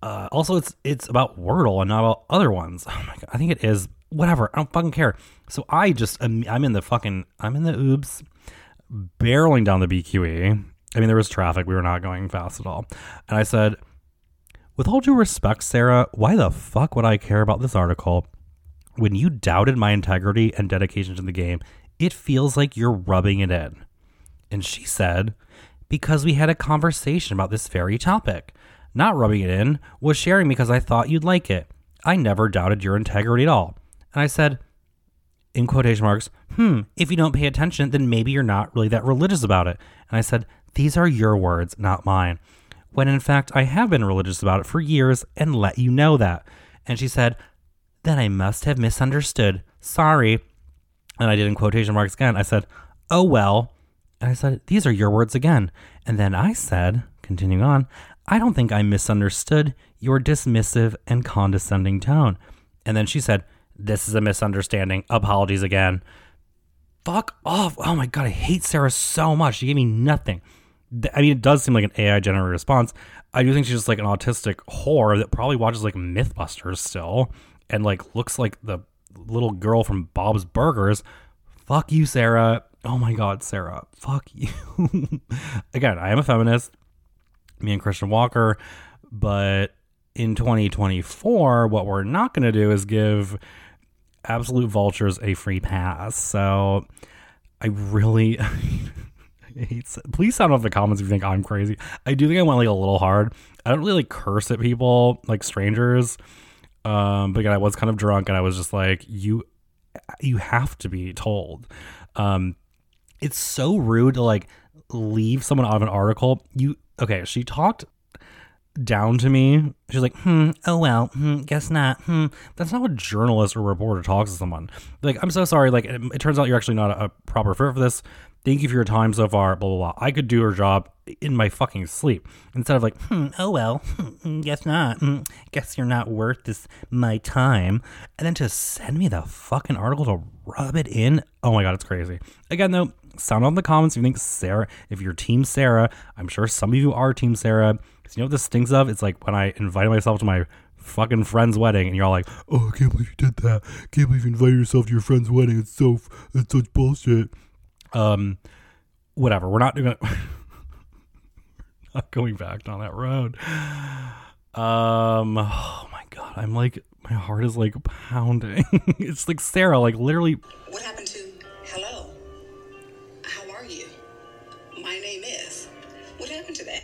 Uh, also, it's it's about Wordle and not about other ones. Oh my god, I think it is. Whatever, I don't fucking care. So I just, I'm, I'm in the fucking, I'm in the oops, barreling down the B Q E. I mean, there was traffic. We were not going fast at all. And I said, with all due respect, Sarah, why the fuck would I care about this article? When you doubted my integrity and dedication to the game, it feels like you're rubbing it in. And she said, because we had a conversation about this very topic. Not rubbing it in was sharing because I thought you'd like it. I never doubted your integrity at all. And I said, in quotation marks, hmm, if you don't pay attention, then maybe you're not really that religious about it. And I said, these are your words, not mine. When in fact, I have been religious about it for years and let you know that. And she said, then I must have misunderstood. Sorry. And I did in quotation marks again. I said, oh, well. And I said, these are your words again. And then I said, continuing on, I don't think I misunderstood your dismissive and condescending tone. And then she said, this is a misunderstanding. Apologies again. Fuck off. Oh my God, I hate Sarah so much. She gave me nothing. I mean, it does seem like an A I-generated response. I do think she's just like an autistic whore that probably watches like Mythbusters still and like looks like the little girl from Bob's Burgers. Fuck you, Sarah. Oh my God, Sarah. Fuck you. Again, I am a feminist. Me and Christian Walker. But in twenty twenty-four, what we're not going to do is give absolute vultures a free pass. So I really I hate it. Please sound off the comments if you think I'm crazy. I do think I went like a little hard. I don't really like curse at people, like strangers. Um, but again, I was kind of drunk and I was just like, you, you have to be told. Um, it's so rude to like leave someone out of an article. You, okay. She talked down to me. She's like, hmm, oh, well, hmm, guess not. Hmm. That's not what a journalist or reporter talks to someone. Like, I'm so sorry. Like, it, it turns out you're actually not a, a proper fit for this. Thank you for your time so far, blah, blah, blah. I could do her job in my fucking sleep. Instead of like, hmm, oh, well, hmm, guess not. Hmm, guess you're not worth this, my time. And then to send me the fucking article to rub it in. Oh my God, it's crazy. Again, though, sound on the comments if you think Sarah, if you're Team Sarah. I'm sure some of you are Team Sarah. Because you know what this stinks of? It's like when I invited myself to my fucking friend's wedding and you're all like, oh, I can't believe you did that. I can't believe you invited yourself to your friend's wedding. It's so, it's such bullshit. Um, whatever. We're not doing. Not going back down that road. Um, oh my God, I'm like, my heart is like pounding. It's like Sarah, like literally. What happened to hello? How are you? My name is. What happened to that?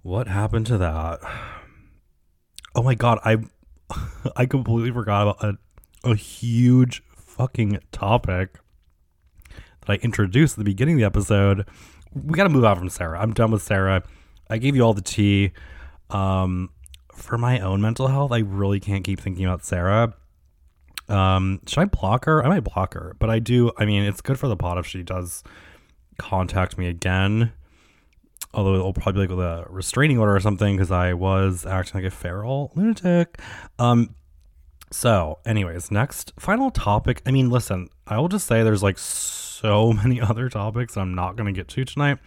What happened to that? Oh my God, I, I completely forgot about a, a huge fucking topic. I introduced at the beginning of the episode. We got to move on from Sarah. I'm done with Sarah. I gave you all the tea. Um, for my own mental health, I really can't keep thinking about Sarah. Um, should I block her? I might block her, but I do. I mean, it's good for the pod if she does contact me again. Although it'll probably be like with a restraining order or something because I was acting like a feral lunatic. Um, so anyways, next final topic. I mean, listen, I will just say there's like so So many other topics I'm not going to get to tonight,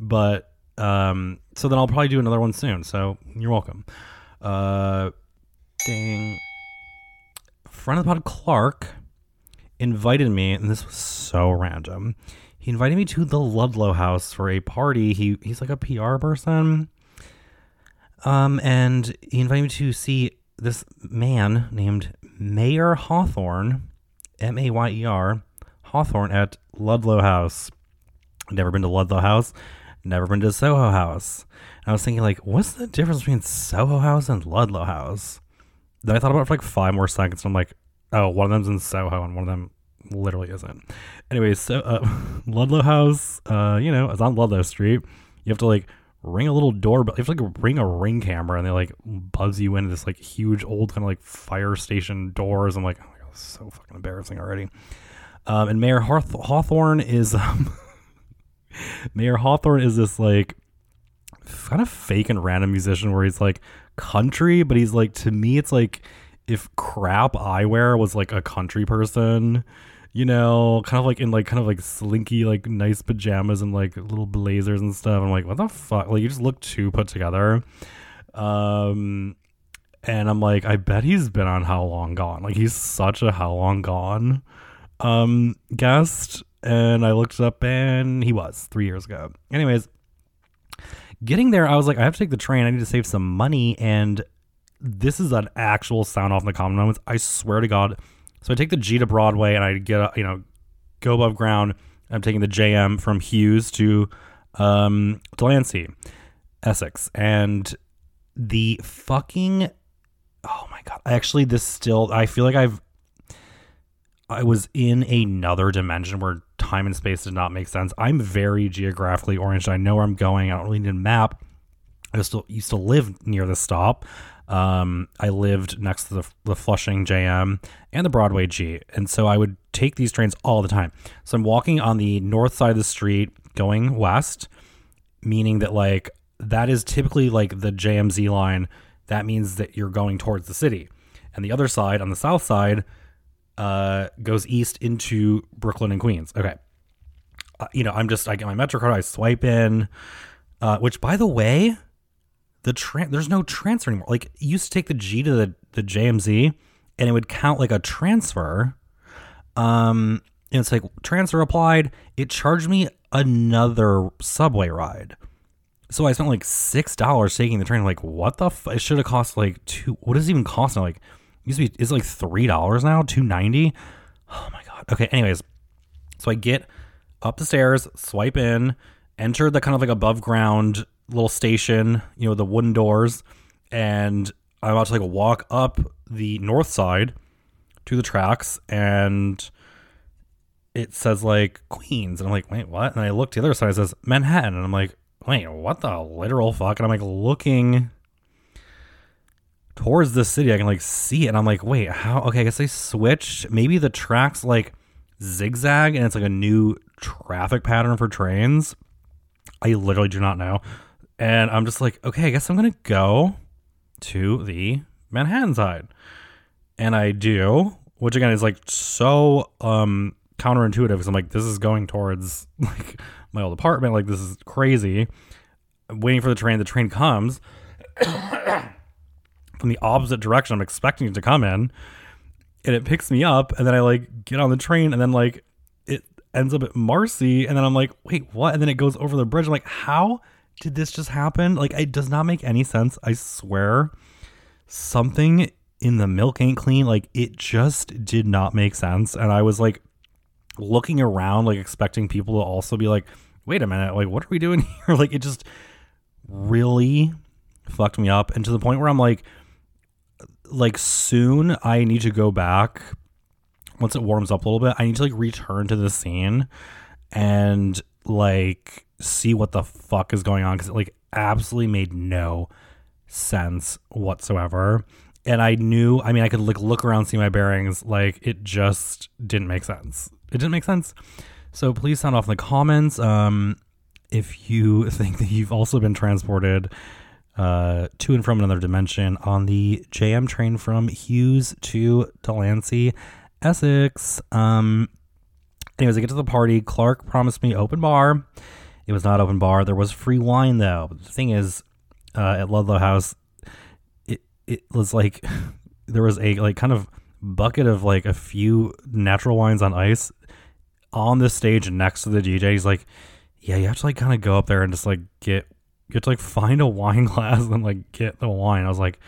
but um, so then I'll probably do another one soon. So you're welcome. Uh, dang. Friend of the pod, Clark, invited me, and this was so random. He invited me to the Ludlow House for a party. He he's like a P R person, um, and he invited me to see this man named Mayor Hawthorne, M A Y E R. Hawthorne at Ludlow House. Never been to Ludlow House. Never been to Soho House. And I was thinking, like, what's the difference between Soho House and Ludlow House? Then I thought about it for like five more seconds. And I'm like, oh, one of them's in Soho and one of them literally isn't. Anyway, so uh, Ludlow House, uh, you know, it's on Ludlow Street. You have to like ring a little doorbell. You have to like ring a ring camera, and they like buzz you into this like huge old kind of like fire station doors. I'm like, oh my god, this is so fucking embarrassing already. Um, and Mayor Hawth- Hawthorne is um, Mayor Hawthorne is this like kind of fake and random musician where he's like country, but he's like, to me it's like if crap eyewear was like a country person, you know, kind of like in like kind of like slinky like nice pajamas and like little blazers and stuff. I'm like, what the fuck? Like, you just look too put together. Um, and I'm like, I bet he's been on How Long Gone. Like, he's such a How Long Gone um guest. And I looked up, and he was three years ago. Anyways, getting there, I was like, I have to take the train. I need to save some money. And this is an actual sound off in the common moments. I swear to God. So I take the G to Broadway, and I get, you know, go above ground. I'm taking the J M from Hughes to um, Delancey, Essex. And the fucking, oh my God. Actually, this still, I feel like I've, I was in another dimension where time and space did not make sense. I'm very geographically oriented. I know where I'm going. I don't really need a map. I still used to live near the stop. Um, I lived next to the, the Flushing J M and the Broadway G. And so I would take these trains all the time. So I'm walking on the north side of the street going west, meaning that like that is typically like the J M Z line. That means that you're going towards the city. And the other side on the south side uh, goes east into Brooklyn and Queens. Okay. Uh, you know, I'm just, I get my MetroCard, I swipe in, uh, which by the way, The tra- there's no transfer anymore. Like, you used to take the G to the, the J M Z, and it would count like a transfer. Um, and it's like, transfer applied. It charged me another subway ride. So I spent like six dollars taking the train. I'm like, what the fuck? It should have cost like two. What does it even cost now? Like, it used to be, it's like three dollars now, two ninety. Oh my God. Okay. Anyways. So I get up the stairs, swipe in, enter the kind of like above ground little station, you know, the wooden doors, and I'm about to like walk up the north side to the tracks, and it says like Queens, and I'm like, wait, what? And I look to the other side, it says Manhattan, and I'm like, wait, what the literal fuck? And I'm like looking towards the city, I can like see it, and I'm like, wait, how? Okay, I guess they switched. Maybe the tracks like zigzag, and it's like a new traffic pattern for trains. I literally do not know. And I'm just like, okay, I guess I'm going to go to the Manhattan side. And I do, which again is like so um, counterintuitive, because I'm like, this is going towards like my old apartment. Like, this is crazy. I'm waiting for the train. The train comes from the opposite direction I'm expecting it to come in. And it picks me up. And then I like get on the train, and then like it ends up at Marcy. And then I'm like, wait, what? And then it goes over the bridge. I'm like, how did this just happen? Like, it does not make any sense. I swear something in the milk ain't clean. Like, it just did not make sense. And I was like looking around, like expecting people to also be like, wait a minute, like, what are we doing here? Like, it just really fucked me up. And to the point where I'm like, like soon I need to go back. Once it warms up a little bit, I need to like return to the scene and like see what the fuck is going on, because it like absolutely made no sense whatsoever. And I knew, I mean, I could like look around, see my bearings. Like, it just didn't make sense. It didn't make sense. So please sound off in the comments um, if you think that you've also been transported uh, to and from another dimension on the J M train from Hughes to Delancey, Essex. Um, anyways, I get to the party. Clark promised me open bar. It was not open bar. There was free wine, though. But the thing is, uh, at Ludlow House, it it was like there was a like kind of bucket of like a few natural wines on ice on the stage next to the D J. He's like, yeah, you have to like kind of go up there and just like get you have to like find a wine glass and then like get the wine. I was like,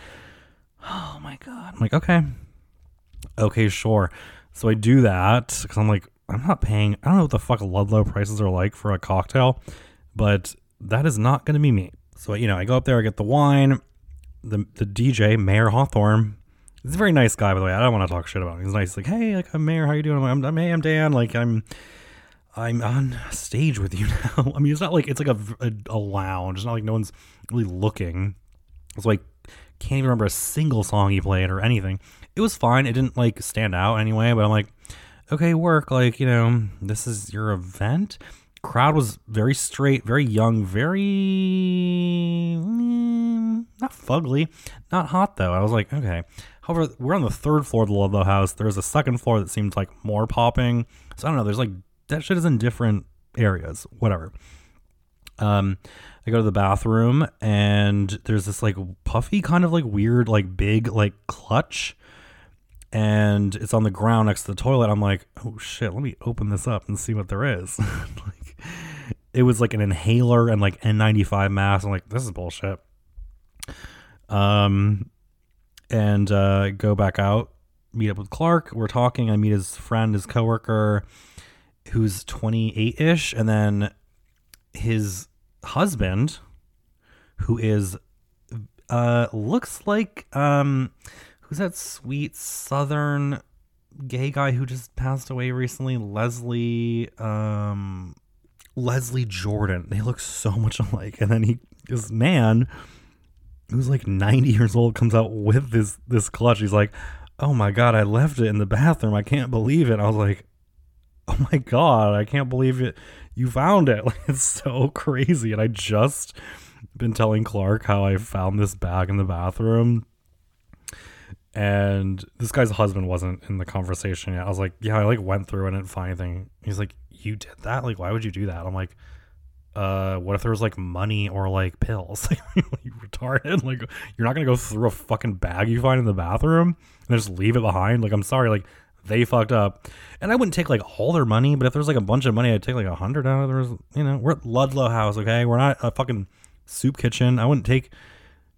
oh my God. I'm like, okay. Okay, sure. So I do that because I'm like, I'm not paying. I don't know what the fuck Ludlow prices are like for a cocktail, but that is not going to be me. So, you know, I go up there, I get the wine. The the D J, Mayor Hawthorne, he's a very nice guy, by the way. I don't want to talk shit about him. He's nice. Like, hey, like, I'm Mayor. How you doing? I'm, I'm, hey, I'm Dan. Like, I'm I'm on stage with you now. I mean, it's not like it's like a, a, a lounge. It's not like no one's really looking. It's like, can't even remember a single song he played or anything. It was fine. It didn't like stand out anyway, but I'm like, okay, work. Like, you know, this is your event. Crowd was very straight, very young, very mm, not fugly, not hot though. I was like, okay. However, we're on the third floor of the Ludlow House. There's a second floor that seemed like more popping. So I don't know. There's like, that shit is in different areas, whatever. Um, I go to the bathroom and there's this like puffy kind of like weird, like big, like clutch, and it's on the ground next to the toilet. I'm like, oh shit, let me open this up and see what there is. Like, it was like an inhaler and like N ninety-five mask. I'm like, this is bullshit. Um, and, uh, go back out, meet up with Clark. We're talking. I meet his friend, his coworker, who's twenty-eight ish. And then his husband, who is, uh, looks like, um, who's that sweet Southern gay guy who just passed away recently? Leslie, um, Leslie Jordan. They look so much alike. And then he, this man who's like ninety years old comes out with this, this clutch. He's like, oh my God, I left it in the bathroom. I can't believe it. I was like, oh my God, I can't believe it. You found it. Like, it's so crazy. And I just been telling Clark how I found this bag in the bathroom. And this guy's husband wasn't in the conversation yet. I was like, yeah, I like went through and didn't find anything. He's like, you did that? Like, why would you do that? I'm like, uh, what if there was like money or like pills? Like, you retarded. Like, you're not going to go through a fucking bag you find in the bathroom and just leave it behind. Like, I'm sorry. Like, they fucked up. And I wouldn't take like all their money, but if there's like a bunch of money, I'd take like a hundred out of there. Was, you know, we're at Ludlow House, okay? We're not a fucking soup kitchen. I wouldn't take,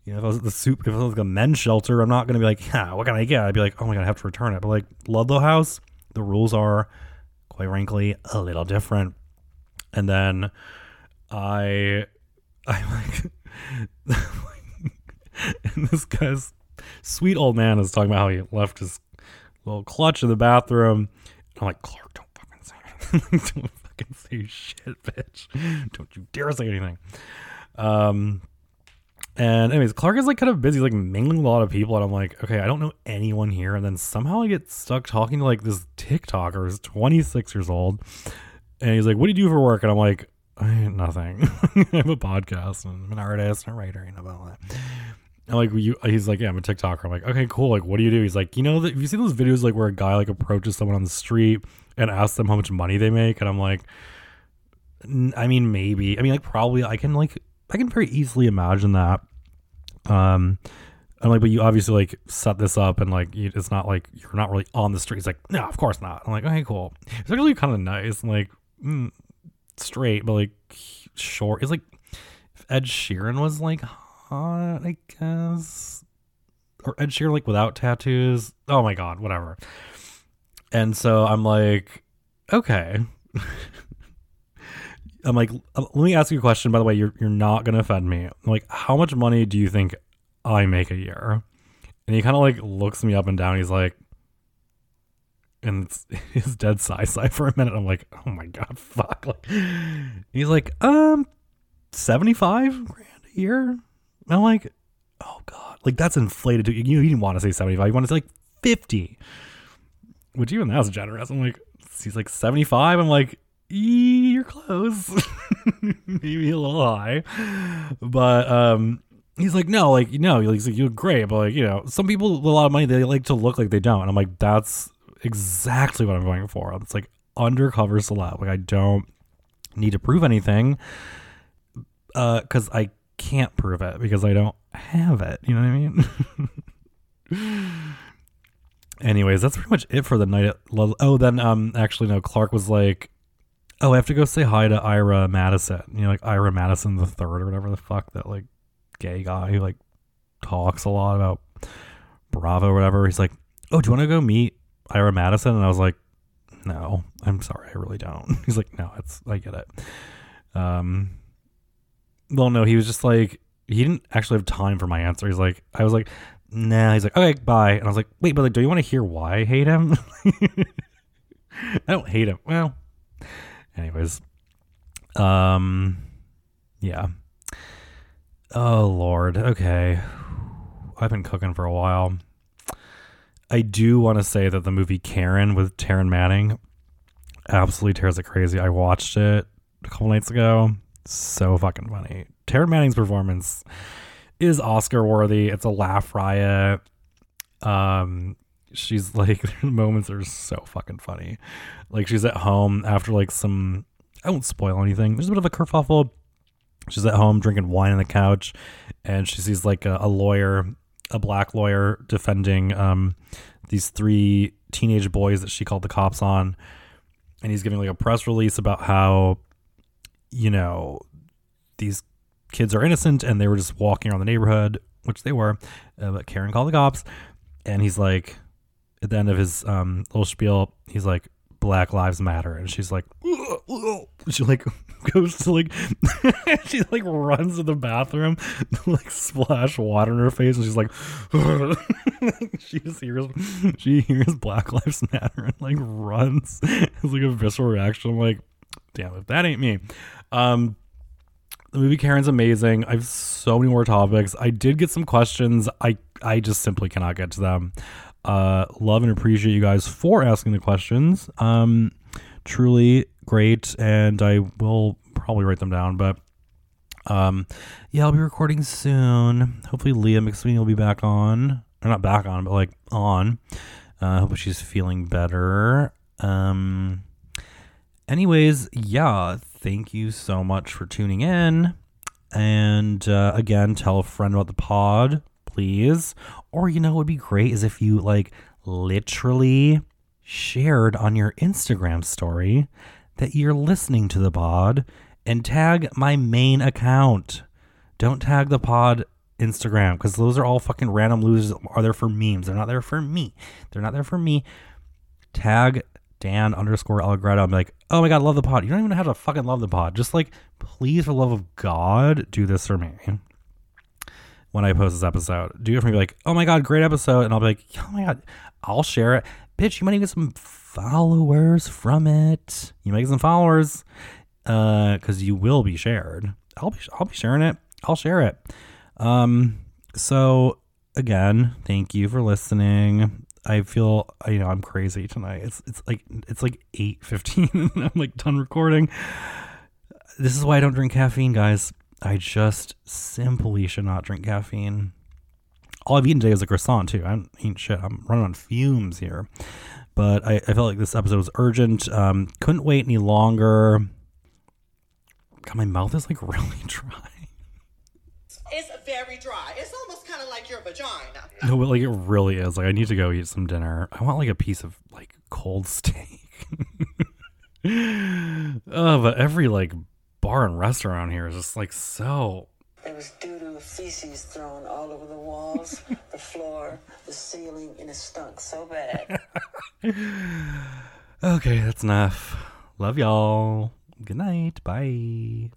you know, if I was at the soup, if I was like a men's shelter, I'm not going to be like, yeah, what can I get? I'd be like, oh my God, I have to return it. But like Ludlow House, the rules are, quite frankly, a little different. And then I, I like, and this guy's sweet old man is talking about how he left his little clutch in the bathroom. I'm like, Clark, don't fucking say anything. Don't fucking say shit, bitch. Don't you dare say anything. Um, and anyways, Clark is like kind of busy, like mingling with a lot of people, and I'm like, okay, I don't know anyone here. And then somehow I get stuck talking to like this TikToker who's twenty-six years old, and he's like, what do you do for work? And I'm like, I ain't nothing. I have a podcast, and I'm an artist and a writer, you know about that. And like, you, he's like, yeah, I'm a TikToker. I'm like, okay, cool. Like, what do you do? He's like, you know, have you seen those videos like where a guy like approaches someone on the street and asks them how much money they make? And I'm like, N- I mean, maybe. I mean, like, probably. I can like, I can very easily imagine that. Um, I'm like, but you obviously like set this up, and like, you, it's not like you're not really on the street. He's like, no, of course not. I'm like, okay, cool. It's actually kind of nice and like mm, straight, but like short. It's like if Ed Sheeran was like, Uh, I guess, or Ed Sheeran like without tattoos. Oh my God, whatever. And so I'm like, okay. I'm like, let me ask you a question. By the way, you're you're not gonna offend me. I'm like, how much money do you think I make a year? And he kind of like looks me up and down. He's like, and it's his dead sigh sigh for a minute. I'm like, oh my God, fuck. Like, he's like, um, seventy-five grand a year. I'm like, oh God, like that's inflated. You, you didn't want to say seventy-five. You want to say like fifty, which even that's generous. I'm like, he's like seventy-five. I'm like, eee, you're close. Maybe a little high, but, um, he's like, no, like, you know, he's like, you're great. But like, you know, some people with a lot of money, they like to look like they don't. And I'm like, that's exactly what I'm going for. It's like undercover celeb. Like I don't need to prove anything. Uh, cause I, can't prove it because I don't have it. You know what I mean? Anyways, that's pretty much it for the night at Ludlow. Oh, then um, actually no. Clark was like, "Oh, I have to go say hi to Ira Madison." You know, like Ira Madison the third or whatever the fuck, that like gay guy who like talks a lot about Bravo or whatever. He's like, "Oh, do you want to go meet Ira Madison?" And I was like, "No, I'm sorry, I really don't." He's like, "No, it's I get it." Um. Well, no, he was just like, he didn't actually have time for my answer. He's like, I was like, nah. He's like, okay, bye. And I was like, wait, but like, do you want to hear why I hate him? I don't hate him. Well, Anyways. Um, yeah. Oh, Lord. Okay. I've been cooking for a while. I do want to say that the movie Karen with Taryn Manning absolutely tears it crazy. I watched it a couple nights ago. So fucking funny. Taryn Manning's performance is Oscar worthy. It's a laugh riot. Um, she's like, the moments are so fucking funny. Like, she's at home after like some, I won't spoil anything. There's a bit of a kerfuffle. She's at home drinking wine on the couch, and she sees like a, a lawyer, a black lawyer, defending um these three teenage boys that she called the cops on, and he's giving like a press release about how, you know, these kids are innocent and they were just walking around the neighborhood, which they were, uh, but Karen called the cops. And he's like, at the end of his um little spiel, he's like, Black Lives Matter, and she's like, ugh, ugh. She like goes to like she like runs to the bathroom to like splash water in her face, and she's like she just hears she hears Black Lives Matter and like runs. It's like a visceral reaction. I'm like, damn, if that ain't me. Um the movie Karen's amazing. I have so many more topics. I did get some questions. I I just simply cannot get to them. Uh, love and appreciate you guys for asking the questions. Um, truly great, and I will probably write them down. But um, yeah, I'll be recording soon. Hopefully, Leah McSweeney will be back on, or not back on, but like on. I uh, hope she's feeling better. Um, anyways, yeah, thank you so much for tuning in, and uh, again, tell a friend about the pod. Please. Or, you know, what would be great is if you like literally shared on your Instagram story that you're listening to the pod and tag my main account. Don't tag the pod Instagram, because those are all fucking random losers. Are there for memes? They're not there for me. They're not there for me. Tag Dan underscore Allegretto. I'm like, oh my God, love the pod. You don't even know how to fucking love the pod. Just like, please, for the love of God, do this for me. When I post this episode, do you ever be like, oh my God, great episode? And I'll be like, oh my God, I'll share it. Bitch, you might even get some followers from it. You might get some followers, uh, because you will be shared. I'll be, I'll be sharing it. I'll share it. Um, so again, thank you for listening. I feel, you know, I'm crazy tonight. It's, it's like, it's like eight fifteen and I'm like done recording. This is why I don't drink caffeine, guys. I just simply should not drink caffeine. All I've eaten today is a croissant, too. I don't eat shit. I'm running on fumes here. But I, I felt like this episode was urgent. Um, couldn't wait any longer. God, my mouth is, like, really dry. It's very dry. It's almost kind of like your vagina. No, but, like, it really is. Like, I need to go eat some dinner. I want, like, a piece of, like, cold steak. Oh, but every, like... bar and restaurant here is just like so. There was doo-doo, feces thrown all over the walls, the floor, the ceiling, and it stunk so bad. Okay, that's enough. Love y'all. Good night. Bye.